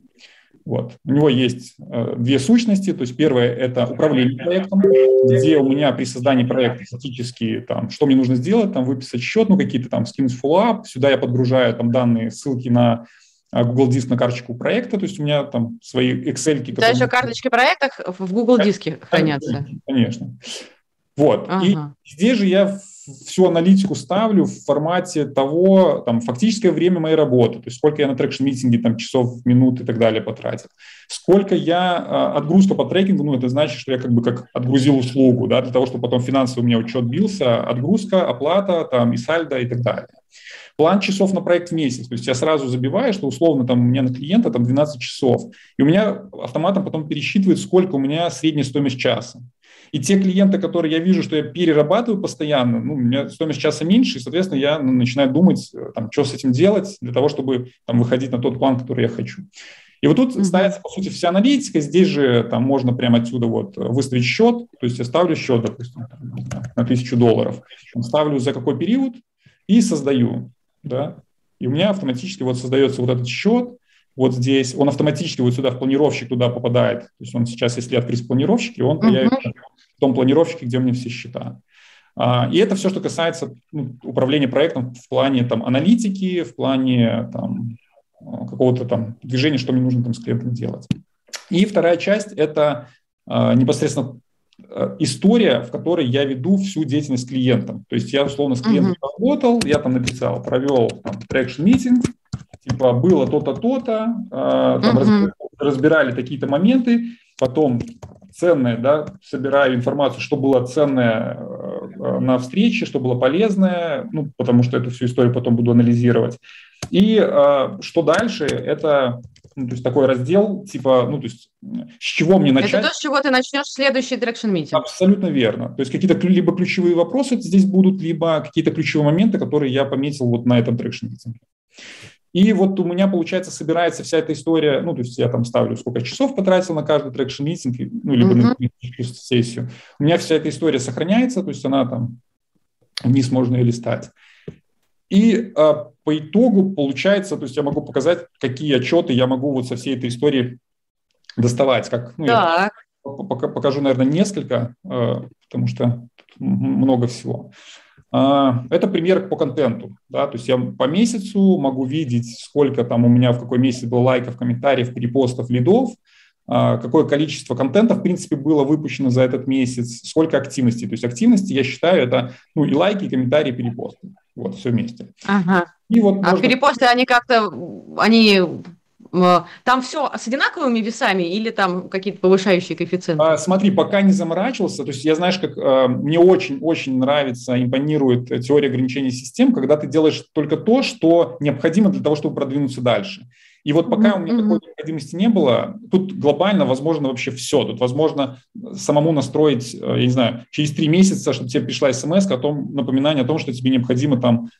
Вот. У него есть э, две сущности, то есть первое – это управление проектом, где у меня при создании проекта фактически, там, что мне нужно сделать, там, выписать счет, ну, какие-то там, скинуть фоллоуап, сюда я подгружаю там данные, ссылки на Google Диск, на карточку проекта, то есть у меня там свои Excel-ки. У тебя еще карточки проектов в Google Диске хранятся? Конечно. Вот, ага. И здесь же я всю аналитику ставлю в формате того, там, фактическое время моей работы, то есть сколько я на трекшн-митинге, там, часов, минут и так далее потратил, сколько я, отгрузка по трекингу, ну, это значит, что я как бы как отгрузил услугу, да, для того, чтобы потом финансово у меня учет бился, отгрузка, оплата, там, и сальдо и так далее. План часов на проект в месяц, то есть я сразу забиваю, что условно там у меня на клиента там двенадцать часов, и у меня автоматом потом пересчитывает, сколько у меня средняя стоимость часа. И те клиенты, которые я вижу, что я перерабатываю постоянно, ну, у меня стоимость часа меньше, и, соответственно, я начинаю думать, там, что с этим делать, для того, чтобы там, выходить на тот план, который я хочу. И вот тут ставится, по сути, вся аналитика. Здесь же там, можно прямо отсюда вот выставить счет. То есть я ставлю счет, допустим, на тысячу долларов. Ставлю за какой период и создаю. Да? И у меня автоматически вот создается вот этот счет. Вот здесь он автоматически вот сюда в планировщик туда попадает. То есть он сейчас, если открыть планировщик, он появится uh-huh. в том планировщике, где у меня все счета. А, и это все, что касается ну, управления проектом в плане там, аналитики, в плане там, какого-то там движения, что мне нужно там, с клиентом делать. И вторая часть – это а, непосредственно история, в которой я веду всю деятельность с клиентом. То есть я, условно, с клиентом uh-huh. работал, я там написал, провел трекшн-митинг, типа было то-то, то-то, э, там uh-huh. разбирали такие-то моменты, потом ценное, да, собираю информацию, что было ценное э, на встрече, что было полезное, ну, потому что эту всю историю потом буду анализировать. И э, что дальше, это ну, то есть такой раздел, типа, ну, то есть с чего мне начать. Это то, с чего ты начнешь следующий трекшн-митинг. Абсолютно верно. То есть какие-то либо ключевые вопросы здесь будут, либо какие-то ключевые моменты, которые я пометил вот на этом трекшн-митинге. И вот у меня, получается, собирается вся эта история, ну, то есть я там ставлю, сколько часов потратил на каждый трекшн-митинг, ну, либо uh-huh. на сессию. У меня вся эта история сохраняется, то есть она там вниз можно и листать. И а, по итогу получается, то есть я могу показать, какие отчеты я могу вот со всей этой истории доставать. Как, ну, я покажу, наверное, несколько, а, потому что много всего. А, это пример по контенту. Да? То есть я по месяцу могу видеть, сколько там у меня в какой месяц было лайков, комментариев, перепостов, лидов, а, какое количество контента, в принципе, было выпущено за этот месяц, сколько активностей. То есть активности, я считаю, это ну, и лайки, и комментарии, и перепосты. Вот, все вместе. Ага. И вот можно... А перепосты, они как-то, они, там все с одинаковыми весами или там какие-то повышающие коэффициенты? А, смотри, пока не заморачивался, то есть я, знаешь, как а, мне очень-очень нравится, импонирует теория ограничений систем, когда ты делаешь только то, что необходимо для того, чтобы продвинуться дальше. И вот пока mm-hmm. у меня такой необходимости не было, тут глобально возможно вообще все. Тут возможно самому настроить, я не знаю, через три месяца, чтобы тебе пришла смс, о том, напоминание о том, что тебе необходимо там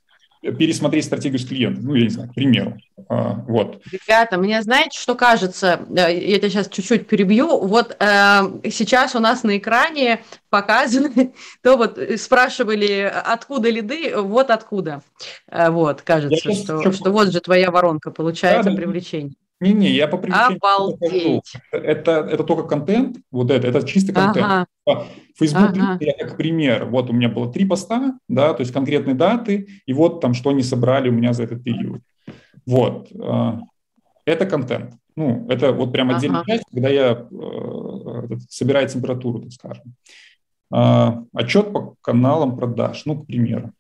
пересмотреть стратегию с клиентом. Ну, я не знаю, к примеру. Вот. Ребята, мне знаете, что кажется? Я тебя сейчас чуть-чуть перебью. Вот э, сейчас у нас на экране показаны, то вот спрашивали, откуда лиды, вот откуда. Вот, кажется, что, хочу... что вот же твоя воронка получается, да, привлечение. Не-не, я по привлечению покажу. Это, это только контент, вот это, это чистый контент. Ага. Facebook, ага. Я как пример, вот у меня было три поста, да, то есть конкретные даты, и вот там, что они собрали у меня за этот период. Вот, это контент. Ну, это вот прям отдельная ага. часть, когда я собираю температуру, так скажем. Отчет по каналам продаж, ну, к примеру.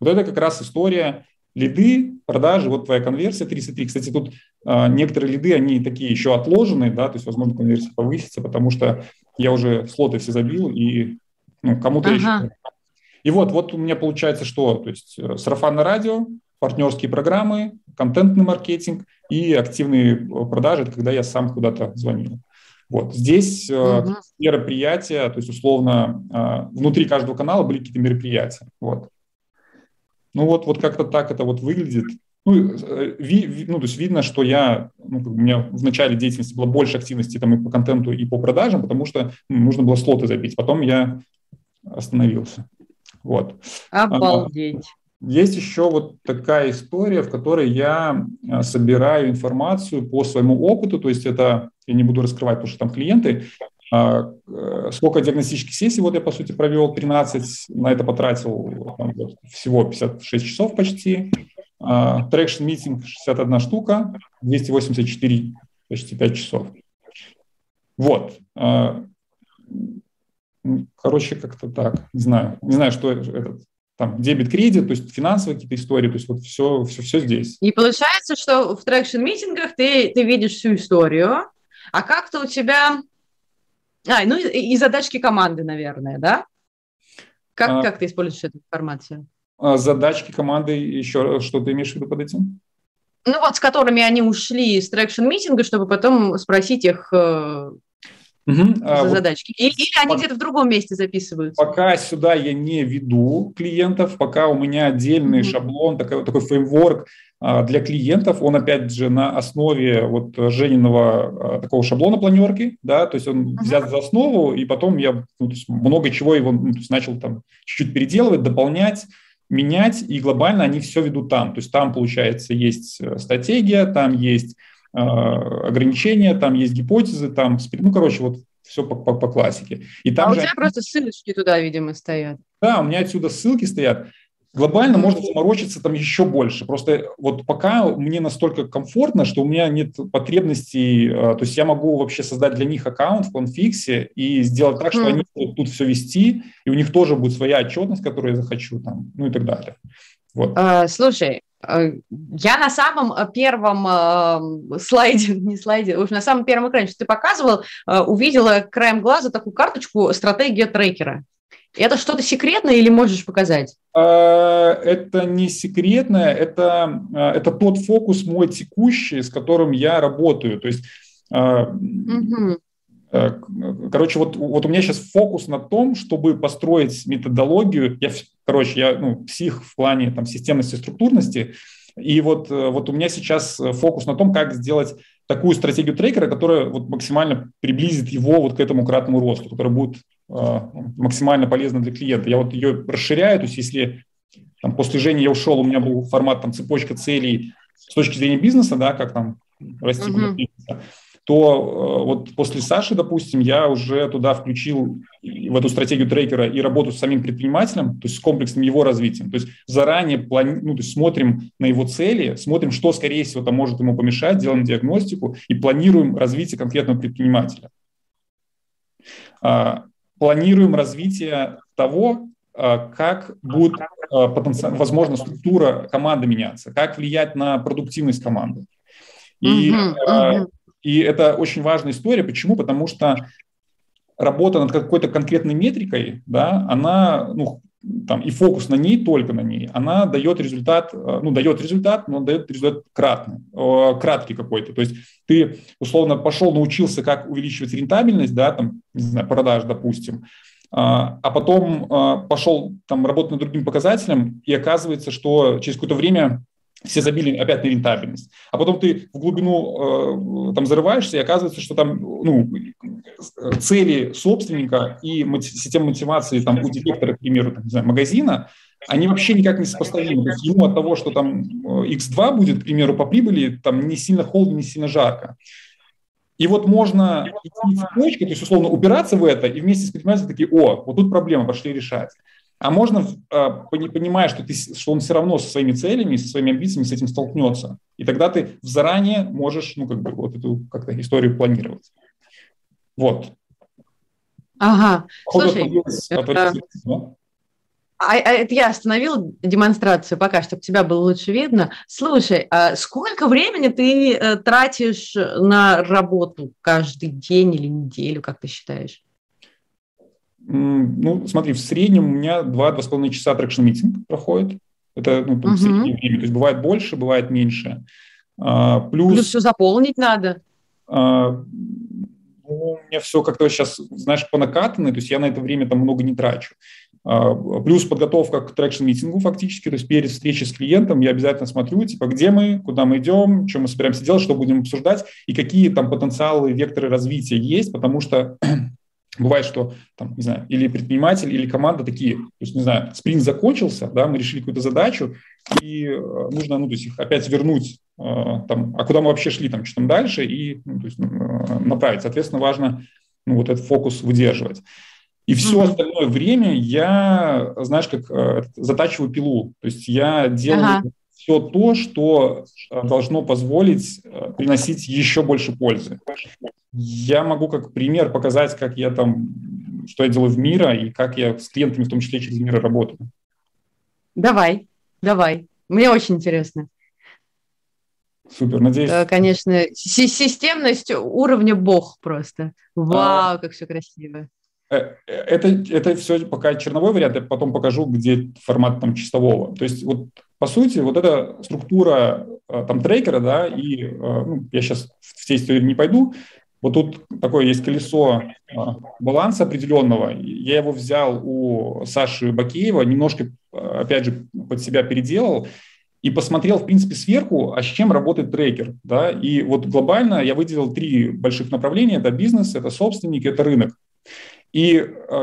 Вот это как раз история... Лиды, продажи, вот твоя конверсия тридцать три. Кстати, тут а, некоторые лиды, они такие еще отложенные, да, то есть, возможно, конверсия повысится, потому что я уже слоты все забил, и ну, кому-то ага. еще. И вот, вот у меня получается что? То есть сарафанное радио, партнерские программы, контентный маркетинг и активные продажи, это когда я сам куда-то звонил. Вот. Здесь ага. мероприятия, то есть, условно, внутри каждого канала были какие-то мероприятия, вот. Ну вот, вот как-то так это вот выглядит. Ну, ви, ви, ну то есть видно, что я, ну, у меня в начале деятельности было больше активности там и по контенту, и по продажам, потому что ну, нужно было слоты забить. Потом я остановился. Вот. Обалдеть. Есть еще вот такая история, в которой я собираю информацию по своему опыту. То есть это я не буду раскрывать, потому что там клиенты. Сколько диагностических сессий, вот я, по сути, провел тринадцать, на это потратил там, всего пятьдесят шесть часов почти. Трекшн-митинг шестьдесят одна штука, двести восемьдесят четыре, почти пять часов. Вот. Короче, как-то так, не знаю. Не знаю, что это. Там дебет-кредит, то есть финансовые какие-то истории, то есть вот все, все, все здесь. И получается, что в трекшн-митингах ты, ты видишь всю историю, а как-то у тебя... А, ну и, и задачки команды, наверное, да? Как, а, как ты используешь эту информацию? Задачки команды, еще что ты имеешь в виду под этим? Ну вот, с которыми они ушли из трекшн-митинга, чтобы потом спросить их э, угу. а, за вот задачки. Или, или они по... где-то в другом месте записываются? Пока сюда я не веду клиентов, пока у меня отдельный угу. шаблон, такой, такой фреймворк а, для клиентов. Он, опять же, на основе вот Жениного а, такого шаблона планерки, да, то есть он угу. взят за основу, и потом я ну, много чего его ну, начал там чуть-чуть переделывать, дополнять, менять, и глобально они все ведут там. То есть там, получается, есть стратегия, там есть э, ограничения, там есть гипотезы, там, ну, короче, вот все по, по, по классике. И там а же у тебя они... просто ссылочки туда, видимо, стоят. Да, у меня отсюда ссылки стоят. Глобально можно заморочиться там еще больше. Просто вот пока мне настолько комфортно, что у меня нет потребностей, то есть я могу вообще создать для них аккаунт в PlanFix и сделать так, что они будут тут все вести, и у них тоже будет своя отчетность, которую я захочу, там, ну и так далее. Вот. А, слушай, я на самом первом слайде, не слайде, уж на самом первом экране, что ты показывал, увидела краем глаза такую карточку «Стратегия трекера». Это что-то секретное или можешь показать? Это не секретное, это, это тот фокус мой текущий, с которым я работаю. То есть, угу. короче, вот, вот у меня сейчас фокус на том, чтобы построить методологию. Я, короче, я ну, псих в плане там, системности, структурности. И вот, вот у меня сейчас фокус на том, как сделать такую стратегию трекера, которая вот максимально приблизит его вот к этому кратному росту, который будет максимально полезна для клиента. Я вот ее расширяю, то есть если Там, после Жени я ушел, у меня был формат там, цепочка целей с точки зрения бизнеса, да, как там расти, uh-huh. то э, вот после Саши, допустим, я уже туда включил в эту стратегию трекера и работу с самим предпринимателем, то есть с комплексным его развитием. То есть заранее плани... ну, то есть смотрим на его цели, смотрим, что, скорее всего, там может ему помешать, делаем диагностику и планируем развитие конкретного предпринимателя. А, планируем развитие того, как будет потенциально, возможно, структура команды меняться, как влиять на продуктивность команды. И, uh-huh, uh-huh. и это очень важная история. Почему? Потому что работа над какой-то конкретной метрикой, да, она, ну, там, и фокус на ней, только на ней, она дает результат, ну, дает результат, но дает результат кратный, краткий какой-то. То есть ты, условно, пошел, научился, как увеличивать рентабельность, да, там, не знаю, продаж, допустим, а потом пошел там, работать над другим показателем, и оказывается, что через какое-то время все забили опять на рентабельность. А потом ты в глубину там, зарываешься, и оказывается, что там ну, цели собственника и система мотивации там, у директора, к примеру, там, не знаю, магазина, они вообще никак не сопоставимы. То есть ему от того, что там икс два будет, к примеру, по прибыли, там не сильно холодно, не сильно жарко. И вот можно идти в точку, то есть, условно, упираться в это, и вместе с предпринимателем такие, о, вот тут проблема, пошли решать. А можно, понимая, что, ты, что он все равно со своими целями, со своими амбициями с этим столкнется. И тогда ты заранее можешь, ну, как бы, вот эту как-то историю планировать. Вот. Ага. Походу, слушай, это... А, это я остановила демонстрацию пока, чтобы тебя было лучше видно. Слушай, а сколько времени ты тратишь на работу каждый день или неделю, как ты считаешь? Ну, смотри, в среднем у меня два-два с половиной часа трекшн-митинг проходит. Это ну, там, угу. среднее время. То есть бывает больше, бывает меньше. А, плюс... плюс все заполнить надо. А, ну, у меня все как-то сейчас, знаешь, понакатано, то есть я на это время там много не трачу. Плюс подготовка к трекшн-митингу фактически, то есть перед встречей с клиентом я обязательно смотрю, типа, где мы, куда мы идем, что мы собираемся делать, что будем обсуждать, и какие там потенциалы, векторы развития есть, потому что бывает, что, там, не знаю, или предприниматель, или команда такие, то есть, не знаю, спринт закончился, да, мы решили какую-то задачу, и нужно, ну, то есть их опять вернуть, там, а куда мы вообще шли, там, что там дальше, и, ну, то есть, направить. Соответственно, важно, ну, вот этот фокус выдерживать. И все остальное время я, знаешь, как э, затачиваю пилу. То есть я делаю ага. все то, что должно позволить э, приносить еще больше пользы. Я могу как пример показать, как я там, что я делаю в Miro и как я с клиентами, в том числе через Miro, работаю. Давай, давай. Мне очень интересно. Супер, надеюсь. Конечно, системность уровня бог просто. Вау, а... как все красиво. Это, это все пока черновой вариант, я потом покажу, где формат там чистового. То есть вот по сути вот эта структура там трекера, да, и ну, я сейчас в те истории не пойду, вот тут такое есть колесо баланса определенного, я его взял у Саши Бакеева, немножко опять же под себя переделал и посмотрел, в принципе, сверху, а с чем работает трекер. Да? И вот глобально я выделил три больших направления, это бизнес, это собственник, это рынок. И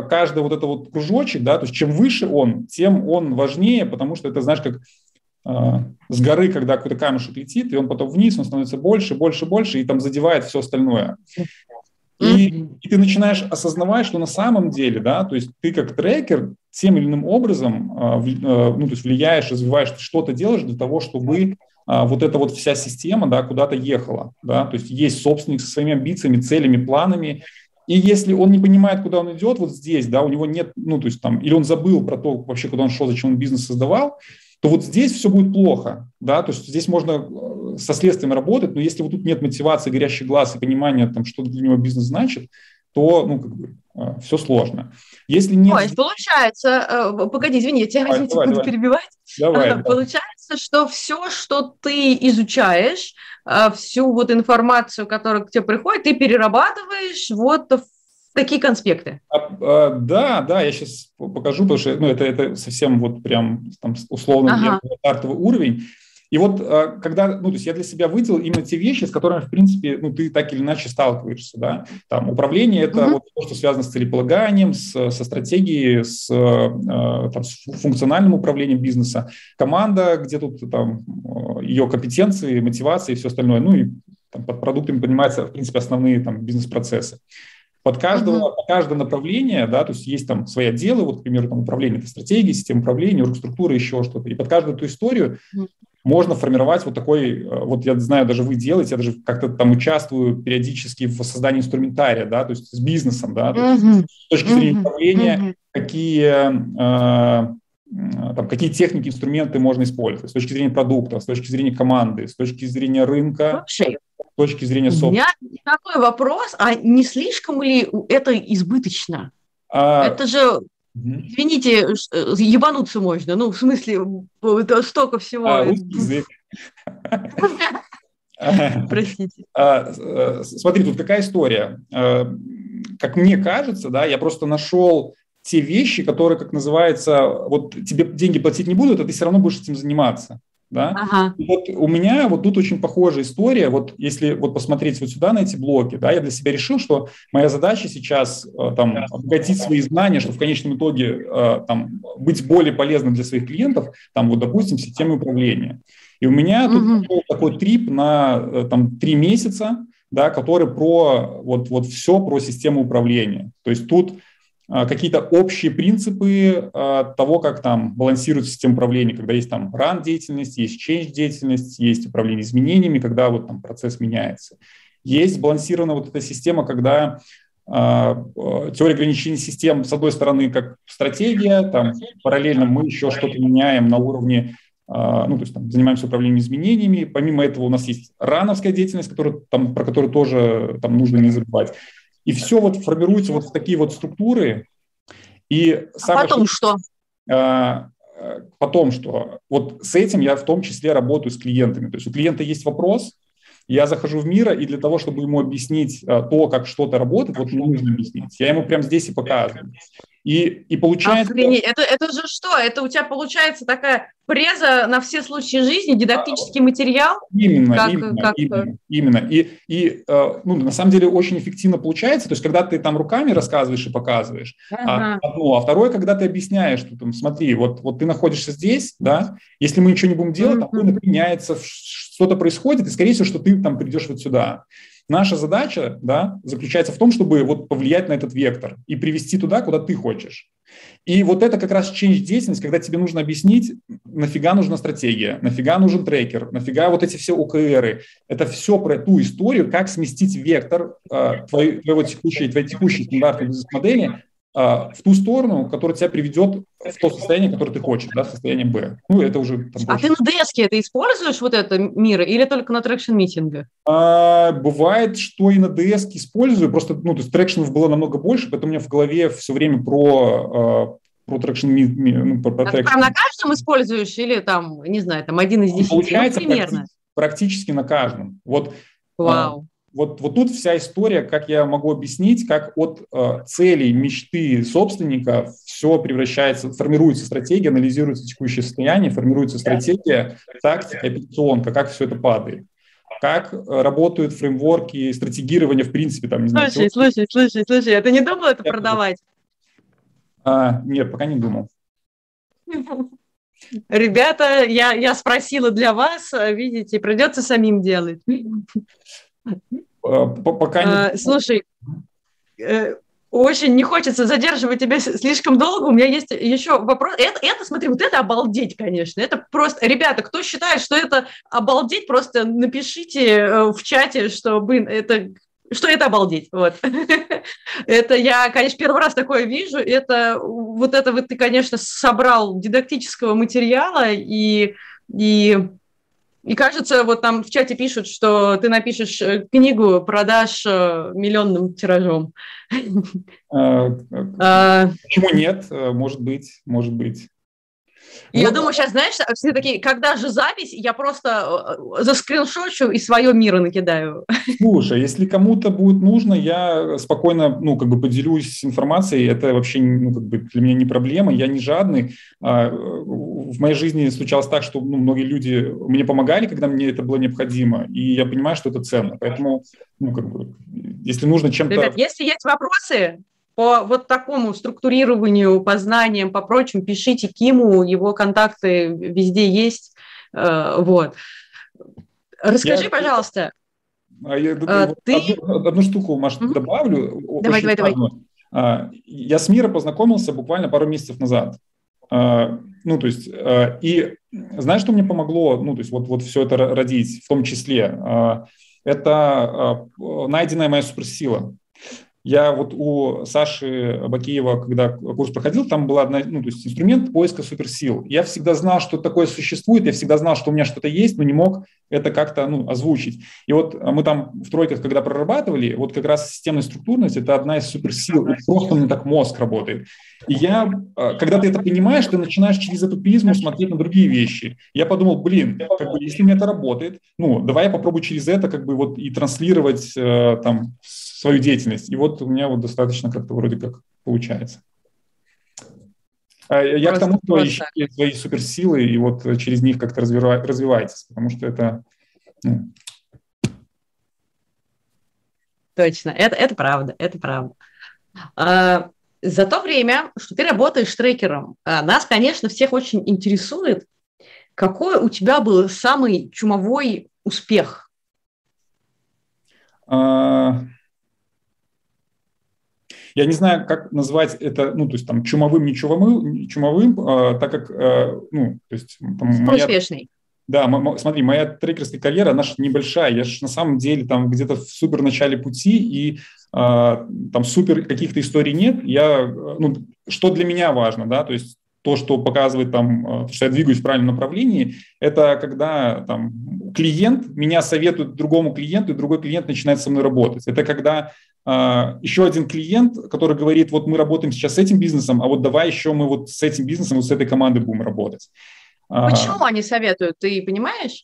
каждый вот этот вот кружочек, да, то есть чем выше он, тем он важнее, потому что это, знаешь, как э, с горы, когда какой-то камешек летит, и он потом вниз, он становится больше, больше, больше, и там задевает все остальное. И, и ты начинаешь осознавать, что на самом деле, да, то есть ты как трекер тем или иным образом э, э, ну, то есть влияешь, развиваешь, ты что-то делаешь для того, чтобы... вот эта вот вся система, да, куда-то ехала, да, то есть есть собственник со своими амбициями, целями, планами, и если он не понимает, куда он идет, вот здесь, да, у него нет, ну, то есть там, или он забыл про то вообще, куда он шел, зачем он бизнес создавал, то вот здесь все будет плохо, да, то есть здесь можно со следствием работать, но если вот тут нет мотивации, горящий глаз и понимания, там, что для него бизнес значит, то, ну, как бы, все сложно. Если нет... Ой, получается, погоди, извини, я тебя давай, давай, буду давай. перебивать. Давай, а, давай. Получается, что все, что ты изучаешь, всю вот информацию, которая к тебе приходит, ты перерабатываешь вот в такие конспекты. А, а, да, да, я сейчас покажу, потому что ну, это, это совсем вот прям там, условно ага. я, стартовый уровень. И вот когда, ну, то есть я для себя выделил именно те вещи, с которыми, в принципе, ну, ты так или иначе сталкиваешься, да, там управление – это [S2] Uh-huh. [S1] Вот то, что связано с целеполаганием, с, со стратегией, с, там, с функциональным управлением бизнеса, команда, где тут там ее компетенции, мотивация и все остальное, ну, и там, под продуктами понимаются, в принципе, основные там бизнес-процессы. Под каждого, uh-huh. каждое направление, да, то есть есть там свои отделы, вот, к примеру, там управление, это стратегия, система управления, оргструктура, еще что-то. И под каждую эту историю uh-huh. можно формировать вот такой, вот я знаю, даже вы делаете, я даже как-то там участвую периодически в создании инструментария, да, то есть с бизнесом, да, uh-huh. то есть с точки зрения uh-huh. управления, uh-huh. какие... Э- Там, какие техники, инструменты можно использовать с точки зрения продукта, с точки зрения команды, с точки зрения рынка, Слушай, с точки зрения собственности. У меня такой вопрос, а не слишком ли это избыточно? А... Это же, извините, ебануться можно, ну, в смысле, столько всего. А, русский язык. Простите. Смотри, тут какая история. Как мне кажется, да, я просто нашел... те вещи, которые, как называется, вот тебе деньги платить не будут, а ты все равно будешь этим заниматься. Да? Ага. Вот у меня вот тут очень похожая история. Вот если вот посмотреть вот сюда на эти блоки, да, я для себя решил, что моя задача сейчас там, обогатить свои знания, чтобы в конечном итоге там, быть более полезным для своих клиентов, там, вот, допустим, системы управления. И у меня угу. тут был такой трип на там, три месяца, да, который про вот, вот все про систему управления. То есть тут какие-то общие принципы а, того, как там балансируется система управления, когда есть там ран деятельность, есть change деятельность, есть управление изменениями, когда вот там процесс меняется. Есть сбалансирована вот эта система, когда а, а, теория ограничений систем, с одной стороны, как стратегия, там параллельно мы еще что-то меняем на уровне, а, ну, то есть там занимаемся управлением изменениями. Помимо этого у нас есть рановская деятельность, которая, там, про которую тоже там, нужно не забывать. И все вот формируются вот в такие вот структуры. И а потом что? что? Потом что? Вот с этим я в том числе работаю с клиентами. То есть у клиента есть вопрос, я захожу в Miro, и для того, чтобы ему объяснить то, как что-то работает, вот мне нужно объяснить. Я ему прямо здесь и показываю. И, и получается... Охренеть, это, это же что? Это у тебя получается такая преза на все случаи жизни, дидактический материал? Именно, как, именно, как... именно, именно. И, и ну, на самом деле очень эффективно получается, то есть когда ты там руками рассказываешь и показываешь, ага. одно, а второе, когда ты объясняешь, что там, смотри, вот, вот ты находишься здесь, да, если мы ничего не будем делать, там рынок меняется, что-то происходит, и скорее всего, что ты там придешь вот сюда. Наша задача, да, заключается в том, чтобы вот повлиять на этот вектор и привести туда, куда ты хочешь. И вот это как раз change-деятельность, когда тебе нужно объяснить, нафига нужна стратегия, нафига нужен трекер, нафига вот эти все о ка эры. Это все про ту историю, как сместить вектор э, твоей, твоего текущей, твоей текущей стандартной бизнес-модели э, в ту сторону, которая тебя приведет в то состояние, которое ты хочешь, да, состояние Б. Ну, это уже... Там, а ты на деске это используешь, вот это, Miro, или только на трекшн-митинге? А, бывает, что и на деске использую, просто, ну, то есть трекшенов было намного больше, поэтому у меня в голове все время про... Про трекшн, ну, про, про а трекшн. Ты прям на каждом используешь или там, не знаю, там один из десяти? Получается ну, примерно. Практи- практически на каждом. Вот, Вау. Вот, вот тут вся история, как я могу объяснить, как от э, целей, мечты собственника все превращается, формируется стратегия, анализируется текущее состояние, формируется стратегия, тактика, операционка, как все это падает. Как работают фреймворки, стратегирование в принципе. Там, не знаю, слушай, чего-то. слушай, слушай, слушай, а ты не думал это я продавать? А, нет, пока не думал. Ребята, я, я спросила для вас, видите, придется самим делать. Пока не... Слушай, очень не хочется задерживать тебя слишком долго. У меня есть еще вопрос. Это, это, смотри, вот это обалдеть, конечно. Это просто, ребята, кто считает, что это обалдеть, просто напишите в чате, чтобы это... Что это обалдеть? Вот. Это я, конечно, первый раз такое вижу. Это вот это вот ты, конечно, собрал дидактического материала, и, и, и кажется, вот там в чате пишут, что ты напишешь книгу, продашь миллионным тиражом. Почему нет? Может быть, может быть. Я вот. думаю, сейчас, знаешь, все такие, когда же запись, я просто заскриншочу и свое Miro накидаю. Слушай, если кому-то будет нужно, я спокойно, ну, как бы поделюсь информацией, это вообще, ну, как бы для меня не проблема, я не жадный. в моей жизни случалось так, что ну, многие люди мне помогали, когда мне это было необходимо, и я понимаю, что это ценно. Поэтому, ну, как бы, если нужно чем-то... Ребят, если есть вопросы по вот такому структурированию, по знаниям, по прочим, пишите Киму, его контакты везде есть. Вот. Расскажи, я... пожалуйста. А я, а, ты... одну, одну штуку, Маш, угу. добавлю. Давай, давай, давай. Я с Миро познакомился буквально пару месяцев назад. Ну, то есть, и знаешь, что мне помогло, ну, то есть, вот, вот все это родить, в том числе, это найденная моя суперсила. Я вот у Саши Бакеева, когда курс проходил, там был одна, ну, то есть инструмент поиска суперсил. Я всегда знал, что такое существует, я всегда знал, что у меня что-то есть, но не мог это как-то ну, озвучить. И вот мы там в тройках, когда прорабатывали, вот как раз системная структурность – это одна из суперсил, и просто у меня так мозг работает. И я, когда ты это понимаешь, ты начинаешь через эту призму смотреть на другие вещи. Я подумал, блин, как бы, если у меня это работает, ну, давай я попробую через это как бы вот и транслировать там свою деятельность. И вот у меня вот достаточно как-то вроде как получается. Просто, я к тому, что ищите свои суперсилы, и вот через них как-то развивайтесь, потому что это... Ну. Точно, это, это правда, это правда. А, за то время, что ты работаешь трекером, нас, конечно, всех очень интересует, какой у тебя был самый чумовой успех? А... Я не знаю, как назвать это, ну, то есть там чумовым, не чумовым, чумовым э, так как, э, ну, то есть... Там, моя, успешный. Да, м- смотри, моя трекерская карьера, она же небольшая, я же на самом деле там где-то в супер начале пути, и э, там супер каких-то историй нет, я, ну, что для меня важно, да, то есть то, что показывает там, что я двигаюсь в правильном направлении, это когда там клиент меня советует другому клиенту, и другой клиент начинает со мной работать. Это когда Uh, еще один клиент, который говорит, вот мы работаем сейчас с этим бизнесом, а вот давай еще мы вот с этим бизнесом, вот с этой командой будем работать. Почему uh, они советуют, ты понимаешь?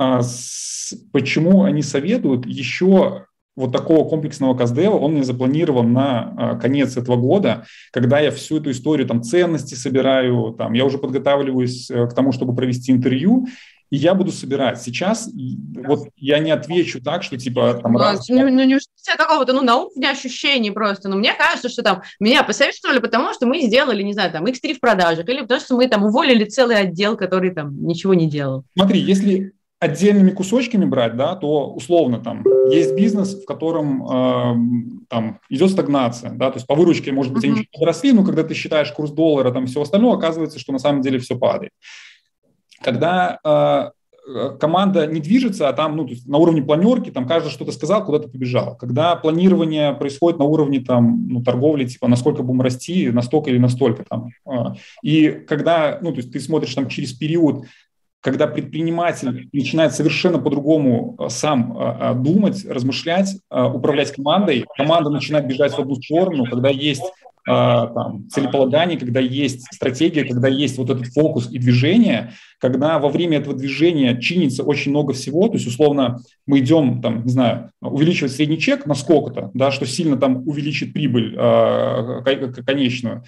Uh, с, почему они советуют? Еще вот такого комплексного каздева, он мне запланирован на uh, конец этого года, когда я всю эту историю, там, ценности собираю, там, я уже подготавливаюсь uh, к тому, чтобы провести интервью, и я буду собирать. Сейчас вот я не отвечу так, что типа... Там, ну, раз, ну, ну, не какого-то, ну, на уровне ощущений просто. Но мне кажется, что там меня посоветовали, потому что мы сделали, не знаю, там, икс три в продажах, или потому что мы там уволили целый отдел, который там ничего не делал. Смотри, если отдельными кусочками брать, да, то условно там есть бизнес, в котором э, там идет стагнация, да, то есть по выручке, может быть, uh-huh. они чуть подросли, но когда ты считаешь курс доллара, там, все остальное, оказывается, что на самом деле все падает. Когда э, команда не движется, а там ну, то есть на уровне планерки, там каждый что-то сказал, куда-то побежал. Когда планирование происходит на уровне там, ну, торговли, типа насколько будем расти, настолько или настолько. Там. И когда ну, то есть ты смотришь там, через период, когда предприниматель начинает совершенно по-другому сам думать, размышлять, управлять командой, команда начинает бежать в одну сторону, когда есть... Там, целеполагание, когда есть стратегия, когда есть вот этот фокус и движение, когда во время этого движения чинится очень много всего, то есть условно мы идем, там, не знаю, увеличивать средний чек на сколько-то, да, что сильно там увеличит прибыль э, конечную,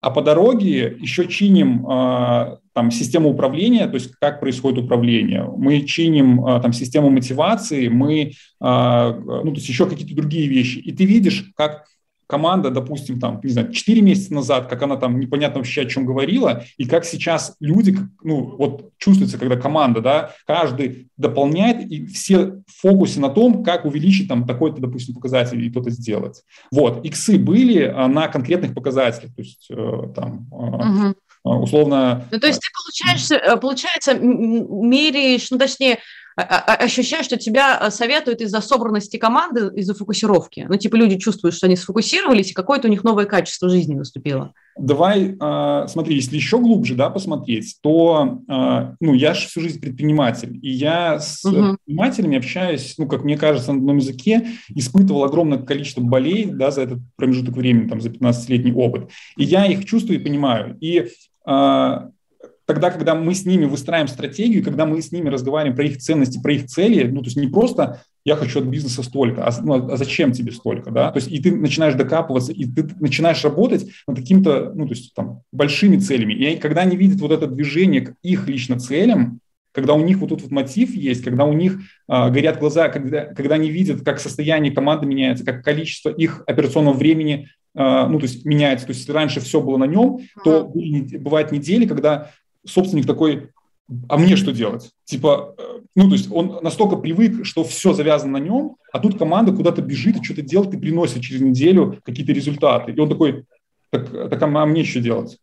а по дороге еще чиним э, там, систему управления, то есть как происходит управление, мы чиним э, там, систему мотивации, мы, э, ну, то есть еще какие-то другие вещи, и ты видишь, как команда, допустим, там, не знаю, четыре месяца назад, как она там непонятно вообще о чем говорила, и как сейчас люди, ну, вот чувствуется, когда команда, да, каждый дополняет, и все в фокусе на том, как увеличить там такой-то, допустим, показатель и то-то сделать. Вот, иксы были на конкретных показателях, то есть там... Угу. Условно... Ну, то есть ты получаешь, получается, меряешь, ну, точнее, ощущаешь, что тебя советуют из-за собранности команды, из-за фокусировки. Ну, типа люди чувствуют, что они сфокусировались, и какое-то у них новое качество жизни наступило. Давай, смотри, если еще глубже, да, посмотреть, то, ну, я же всю жизнь предприниматель, и я с угу. предпринимателями общаюсь, ну, как мне кажется, на одном языке, испытывал огромное количество болей, да, за этот промежуток времени, там, за пятнадцатилетний опыт. И я их чувствую и понимаю. И тогда, когда мы с ними выстраиваем стратегию, когда мы с ними разговариваем про их ценности, про их цели, ну, то есть не просто я хочу от бизнеса столько, а, ну, а зачем тебе столько, да? То есть и ты начинаешь докапываться, и ты начинаешь работать над какими-то, ну, то есть там, большими целями. И когда они видят вот это движение к их лично целям, когда у них вот тут вот мотив есть, когда у них а, горят глаза, когда, когда они видят, как состояние команды меняется, как количество их операционного времени, а, ну, то есть меняется. То есть если раньше все было на нем, то бывают недели, когда собственник такой: а мне что делать? Типа, ну, то есть он настолько привык, что все завязано на нем, а тут команда куда-то бежит и что-то делает, и приносит через неделю какие-то результаты. И он такой: так, так а мне что делать?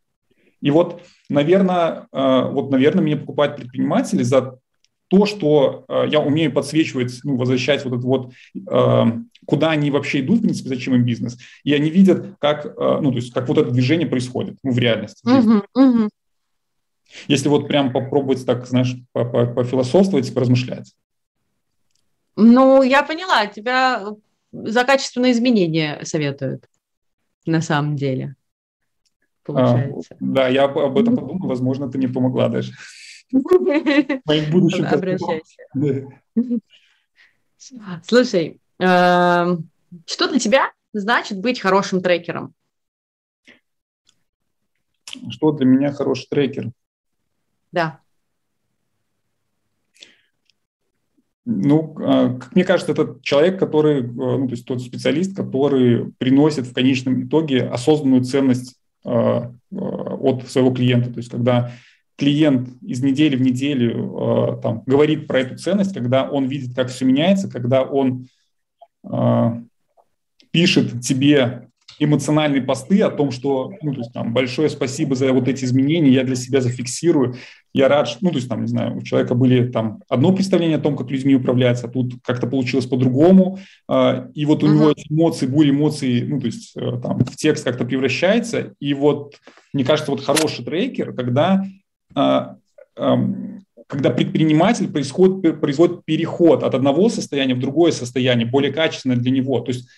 И вот, наверное, вот, наверное, меня покупают предприниматели за то, что я умею подсвечивать, ну, возвращать вот это вот, куда они вообще идут, в принципе, зачем им бизнес. И они видят, как, ну, то есть, как вот это движение происходит, ну, в реальности. Uh-huh, uh-huh. Если вот прям попробовать так, знаешь, пофилософствовать, поразмышлять. Ну, я поняла, тебя за качественные изменения советуют, на самом деле, получается. А, да, я об этом подумал, возможно, ты мне помогла даже. Моим будущим. Обращайся. Слушай, что для тебя значит быть хорошим трекером? Что для меня хороший трекер? Да. Ну, как мне кажется, это человек, который, ну, то есть тот специалист, который приносит в конечном итоге осознанную ценность э, от своего клиента. То есть когда клиент из недели в неделю э, там, говорит про эту ценность, когда он видит, как все меняется, когда он э, пишет тебе эмоциональные посты о том, что, ну, то есть, там, большое спасибо за вот эти изменения, я для себя зафиксирую, я рад, что, ну, то есть, там, не знаю, у человека были там одно представление о том, как людьми управляться, а тут как-то получилось по-другому, и вот у uh-huh. него эти эмоции, боль эмоций, ну, то есть, там, в текст как-то превращается, и вот, мне кажется, вот хороший трекер, когда, когда предприниматель происходит, производит переход от одного состояния в другое состояние, более качественное для него, то есть,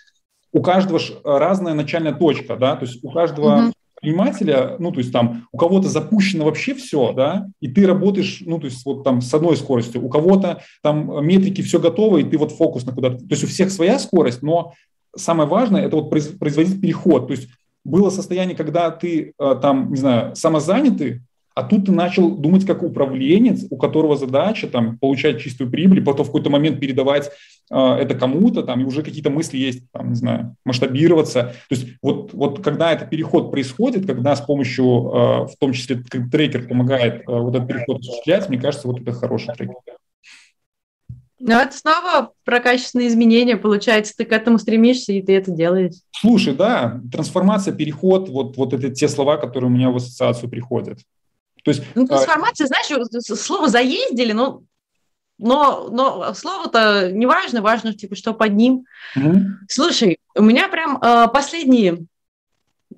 у каждого разная начальная точка, да, то есть у каждого uh-huh. предпринимателя, ну, то есть там у кого-то запущено вообще все, да, и ты работаешь, ну, то есть вот там с одной скоростью, у кого-то там метрики все готово, и ты вот фокус на куда-то, то есть у всех своя скорость, но самое важное – это вот производить переход, то есть было состояние, когда ты там, не знаю, самозанятый, а тут ты начал думать как управленец, у которого задача там, получать чистую прибыль, потом в какой-то момент передавать э, это кому-то, там, и уже какие-то мысли есть, там, не знаю, масштабироваться. То есть вот, вот когда этот переход происходит, когда с помощью, э, в том числе, трекер помогает э, вот этот переход осуществлять, мне кажется, вот это хороший трекер. Ну, это снова про качественные изменения, получается, ты к этому стремишься, и ты это делаешь. Слушай, да, трансформация, переход, вот, вот это те слова, которые у меня в ассоциацию приходят. То есть, ну, трансформация, знаешь, слово заездили, но, но, но слово-то не важно, важно, типа, что под ним. Угу. Слушай, у меня прям э, последние,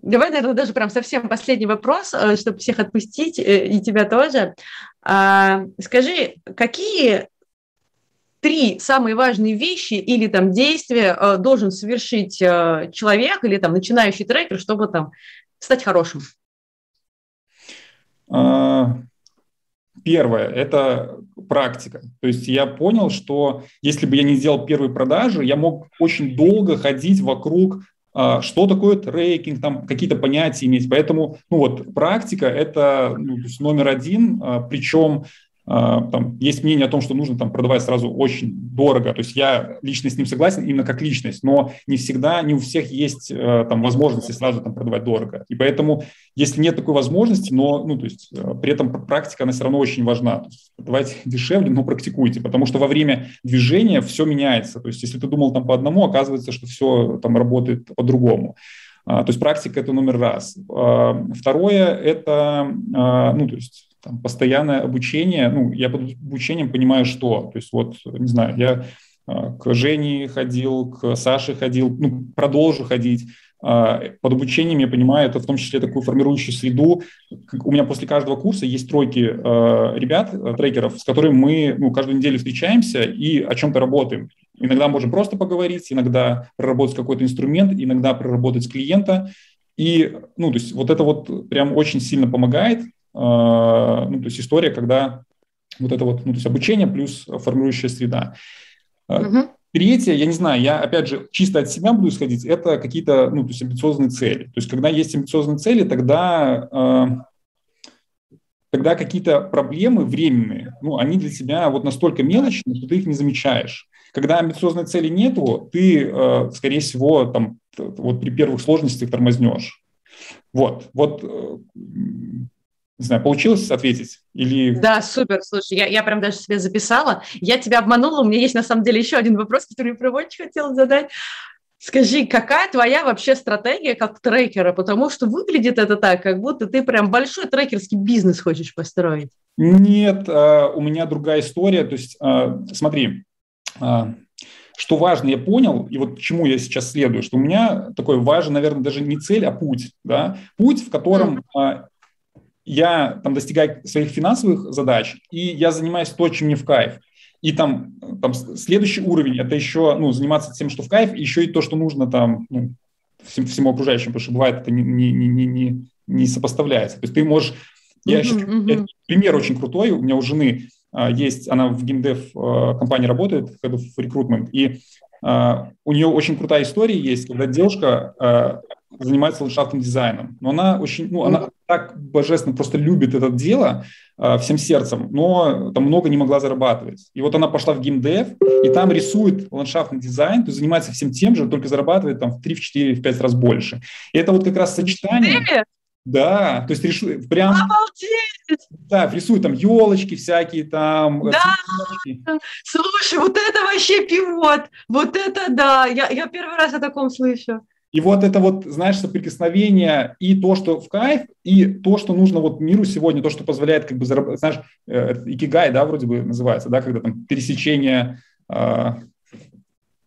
давай, наверное, даже прям совсем последний вопрос, э, чтобы всех отпустить, э, и тебя тоже. Э, скажи, какие три самые важные вещи или там действия э, должен совершить э, человек или там начинающий трекер, чтобы там стать хорошим? Первое – это практика. То есть я понял, что если бы я не сделал первые продажи, я мог очень долго ходить вокруг, что такое трекинг, там какие-то понятия иметь. Поэтому, ну вот, практика – это, ну, то есть номер один, причем… Там, есть мнение о том, что нужно там, продавать сразу очень дорого. То есть я лично с ним согласен, именно как личность, но не всегда, не у всех есть там, возможности сразу там, продавать дорого. И поэтому, если нет такой возможности, но ну, то есть, при этом практика, она все равно очень важна. То есть, продавайте дешевле, но практикуйте, потому что во время движения все меняется. То есть если ты думал там, по одному, оказывается, что все там, работает по-другому. То есть практика – это номер раз. Второе – это ну, то есть, там, постоянное обучение. Ну, я под обучением понимаю, что. То есть вот, не знаю, я к Жене ходил, к Саше ходил, ну, продолжу ходить. Под обучением я понимаю, это в том числе такую формирующую среду. У меня после каждого курса есть тройки ребят, трекеров, с которыми мы ну, каждую неделю встречаемся и о чем-то работаем. Иногда можем просто поговорить, иногда проработать какой-то инструмент, иногда проработать клиента. И, ну, то есть вот это вот прям очень сильно помогает. Ну, то есть история, когда вот это вот, ну, то есть обучение плюс формирующая среда. Uh-huh. Третье, я не знаю, я, опять же, чисто от себя буду исходить, это какие-то, ну, то есть амбициозные цели. То есть когда есть амбициозные цели, тогда, э, тогда какие-то проблемы временные, ну, они для тебя вот настолько мелочные, что ты их не замечаешь. Когда амбициозной цели нету, ты, э, скорее всего, там, вот при первых сложностях тормознешь. Вот, вот, э, не знаю, получилось ответить? Или... Да, супер, слушай, я, я прям даже себе записала. Я тебя обманула, у меня есть на самом деле еще один вопрос, который я прям очень хотела задать. Скажи, какая твоя вообще стратегия как трекера? Потому что выглядит это так, как будто ты прям большой трекерский бизнес хочешь построить. Нет, э, у меня другая история. То есть, э, смотри... Что важно, я понял, и вот почему я сейчас следую, что у меня такой важен, наверное, даже не цель, а путь. Да? Путь, в котором а, я там, достигаю своих финансовых задач, и я занимаюсь то, чем мне в кайф. И там, там следующий уровень – это еще ну, заниматься тем, что в кайф, и еще и то, что нужно там, ну, всем, всему окружающему, потому что бывает это не, не, не, не, не сопоставляется. То есть ты можешь… Я uh-huh, считаю, uh-huh. пример очень крутой, у меня у жены… Есть, она в геймдев компании работает, в рекрутмент, и а, у нее очень крутая история есть, когда девушка а, занимается ландшафтным дизайном. Но она очень, ну, она так божественно просто любит это дело а, всем сердцем, но там много не могла зарабатывать. И вот она пошла в геймдев, и там рисует ландшафтный дизайн, то есть занимается всем тем же, только зарабатывает там в три, в четыре, в пять раз больше. И это вот как раз сочетание... Да, то есть рисует прям... Обалдеть! Да, рисует там елочки всякие там. Да, цветочки. Слушай, вот это вообще пивот, вот это да, я, я первый раз о таком слышу. И вот это вот, знаешь, соприкосновение и то, что в кайф, и то, что нужно вот миру сегодня, то, что позволяет как бы заработать, знаешь, икигай, да, вроде бы называется, да, когда там пересечение... Э-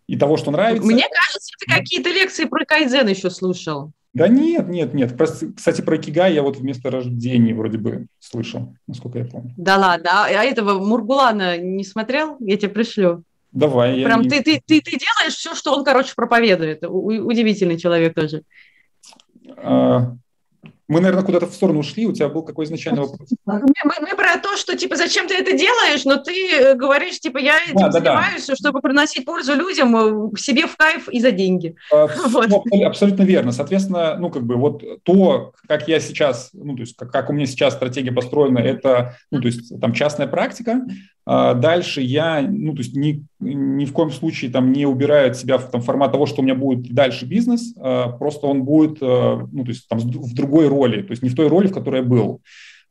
и того, что нравится. Мне кажется, ты какие-то лекции про кайдзен еще слушал. Да нет, нет, нет. Кстати, про икигай я вот вместо рождения вроде бы слышал, насколько я помню. Да ладно, а этого Мургулана не смотрел? Я тебе пришлю. Давай. Прям я... ты, ты, ты, ты делаешь все, что он, короче, проповедует. У, удивительный человек тоже. А... Мы, наверное, куда-то в сторону ушли, у тебя был какой изначальный вопрос? Мы, мы, мы про то, что, типа, зачем ты это делаешь, но ты говоришь, типа, я этим да, занимаюсь, да, да. чтобы приносить пользу людям себе в кайф и за деньги. А, вот. Абсолютно верно. Соответственно, ну, как бы, вот то, как я сейчас, ну, то есть, как, как у меня сейчас стратегия построена, это, ну, то есть, там, частная практика. А дальше я, ну, то есть, ни, ни в коем случае, там, не убираю от себя там, формат того, что у меня будет дальше бизнес, а, просто он будет, а, ну, то есть, там, в другой роли. Роли, то есть не в той роли, в которой я был.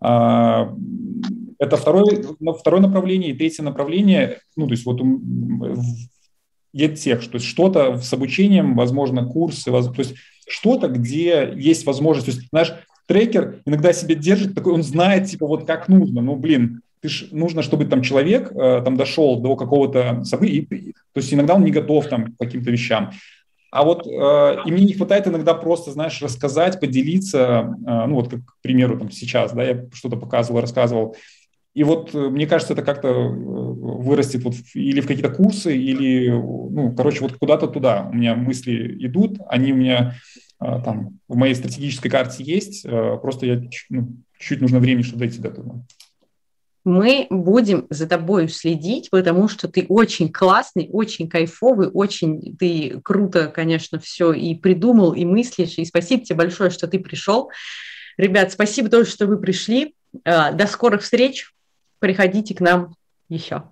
Это второе, второе направление. И третье направление, ну, то есть вот EdTech, то есть что-то с обучением, возможно, курсы, то есть что-то, где есть возможность. То есть наш трекер иногда себя держит, такой, он знает, типа, вот как нужно. Ну, блин, ты ж, нужно, чтобы там человек там дошел до какого-то события. То есть иногда он не готов там, к каким-то вещам. А вот э, и мне не хватает иногда просто, знаешь, рассказать, поделиться, э, ну вот как, к примеру, там сейчас, да, я что-то показывал, рассказывал. И вот э, мне кажется, это как-то вырастет вот в, или в какие-то курсы, или, ну, короче, вот куда-то туда у меня мысли идут, они у меня э, там в моей стратегической карте есть, э, просто я, ну, чуть-чуть нужно времени, чтобы дойти до этого. Мы будем за тобой следить, потому что ты очень классный, очень кайфовый, очень ты круто, конечно, все и придумал, и мыслишь. И спасибо тебе большое, что ты пришел. Ребят, спасибо тоже, что вы пришли. До скорых встреч. Приходите к нам еще.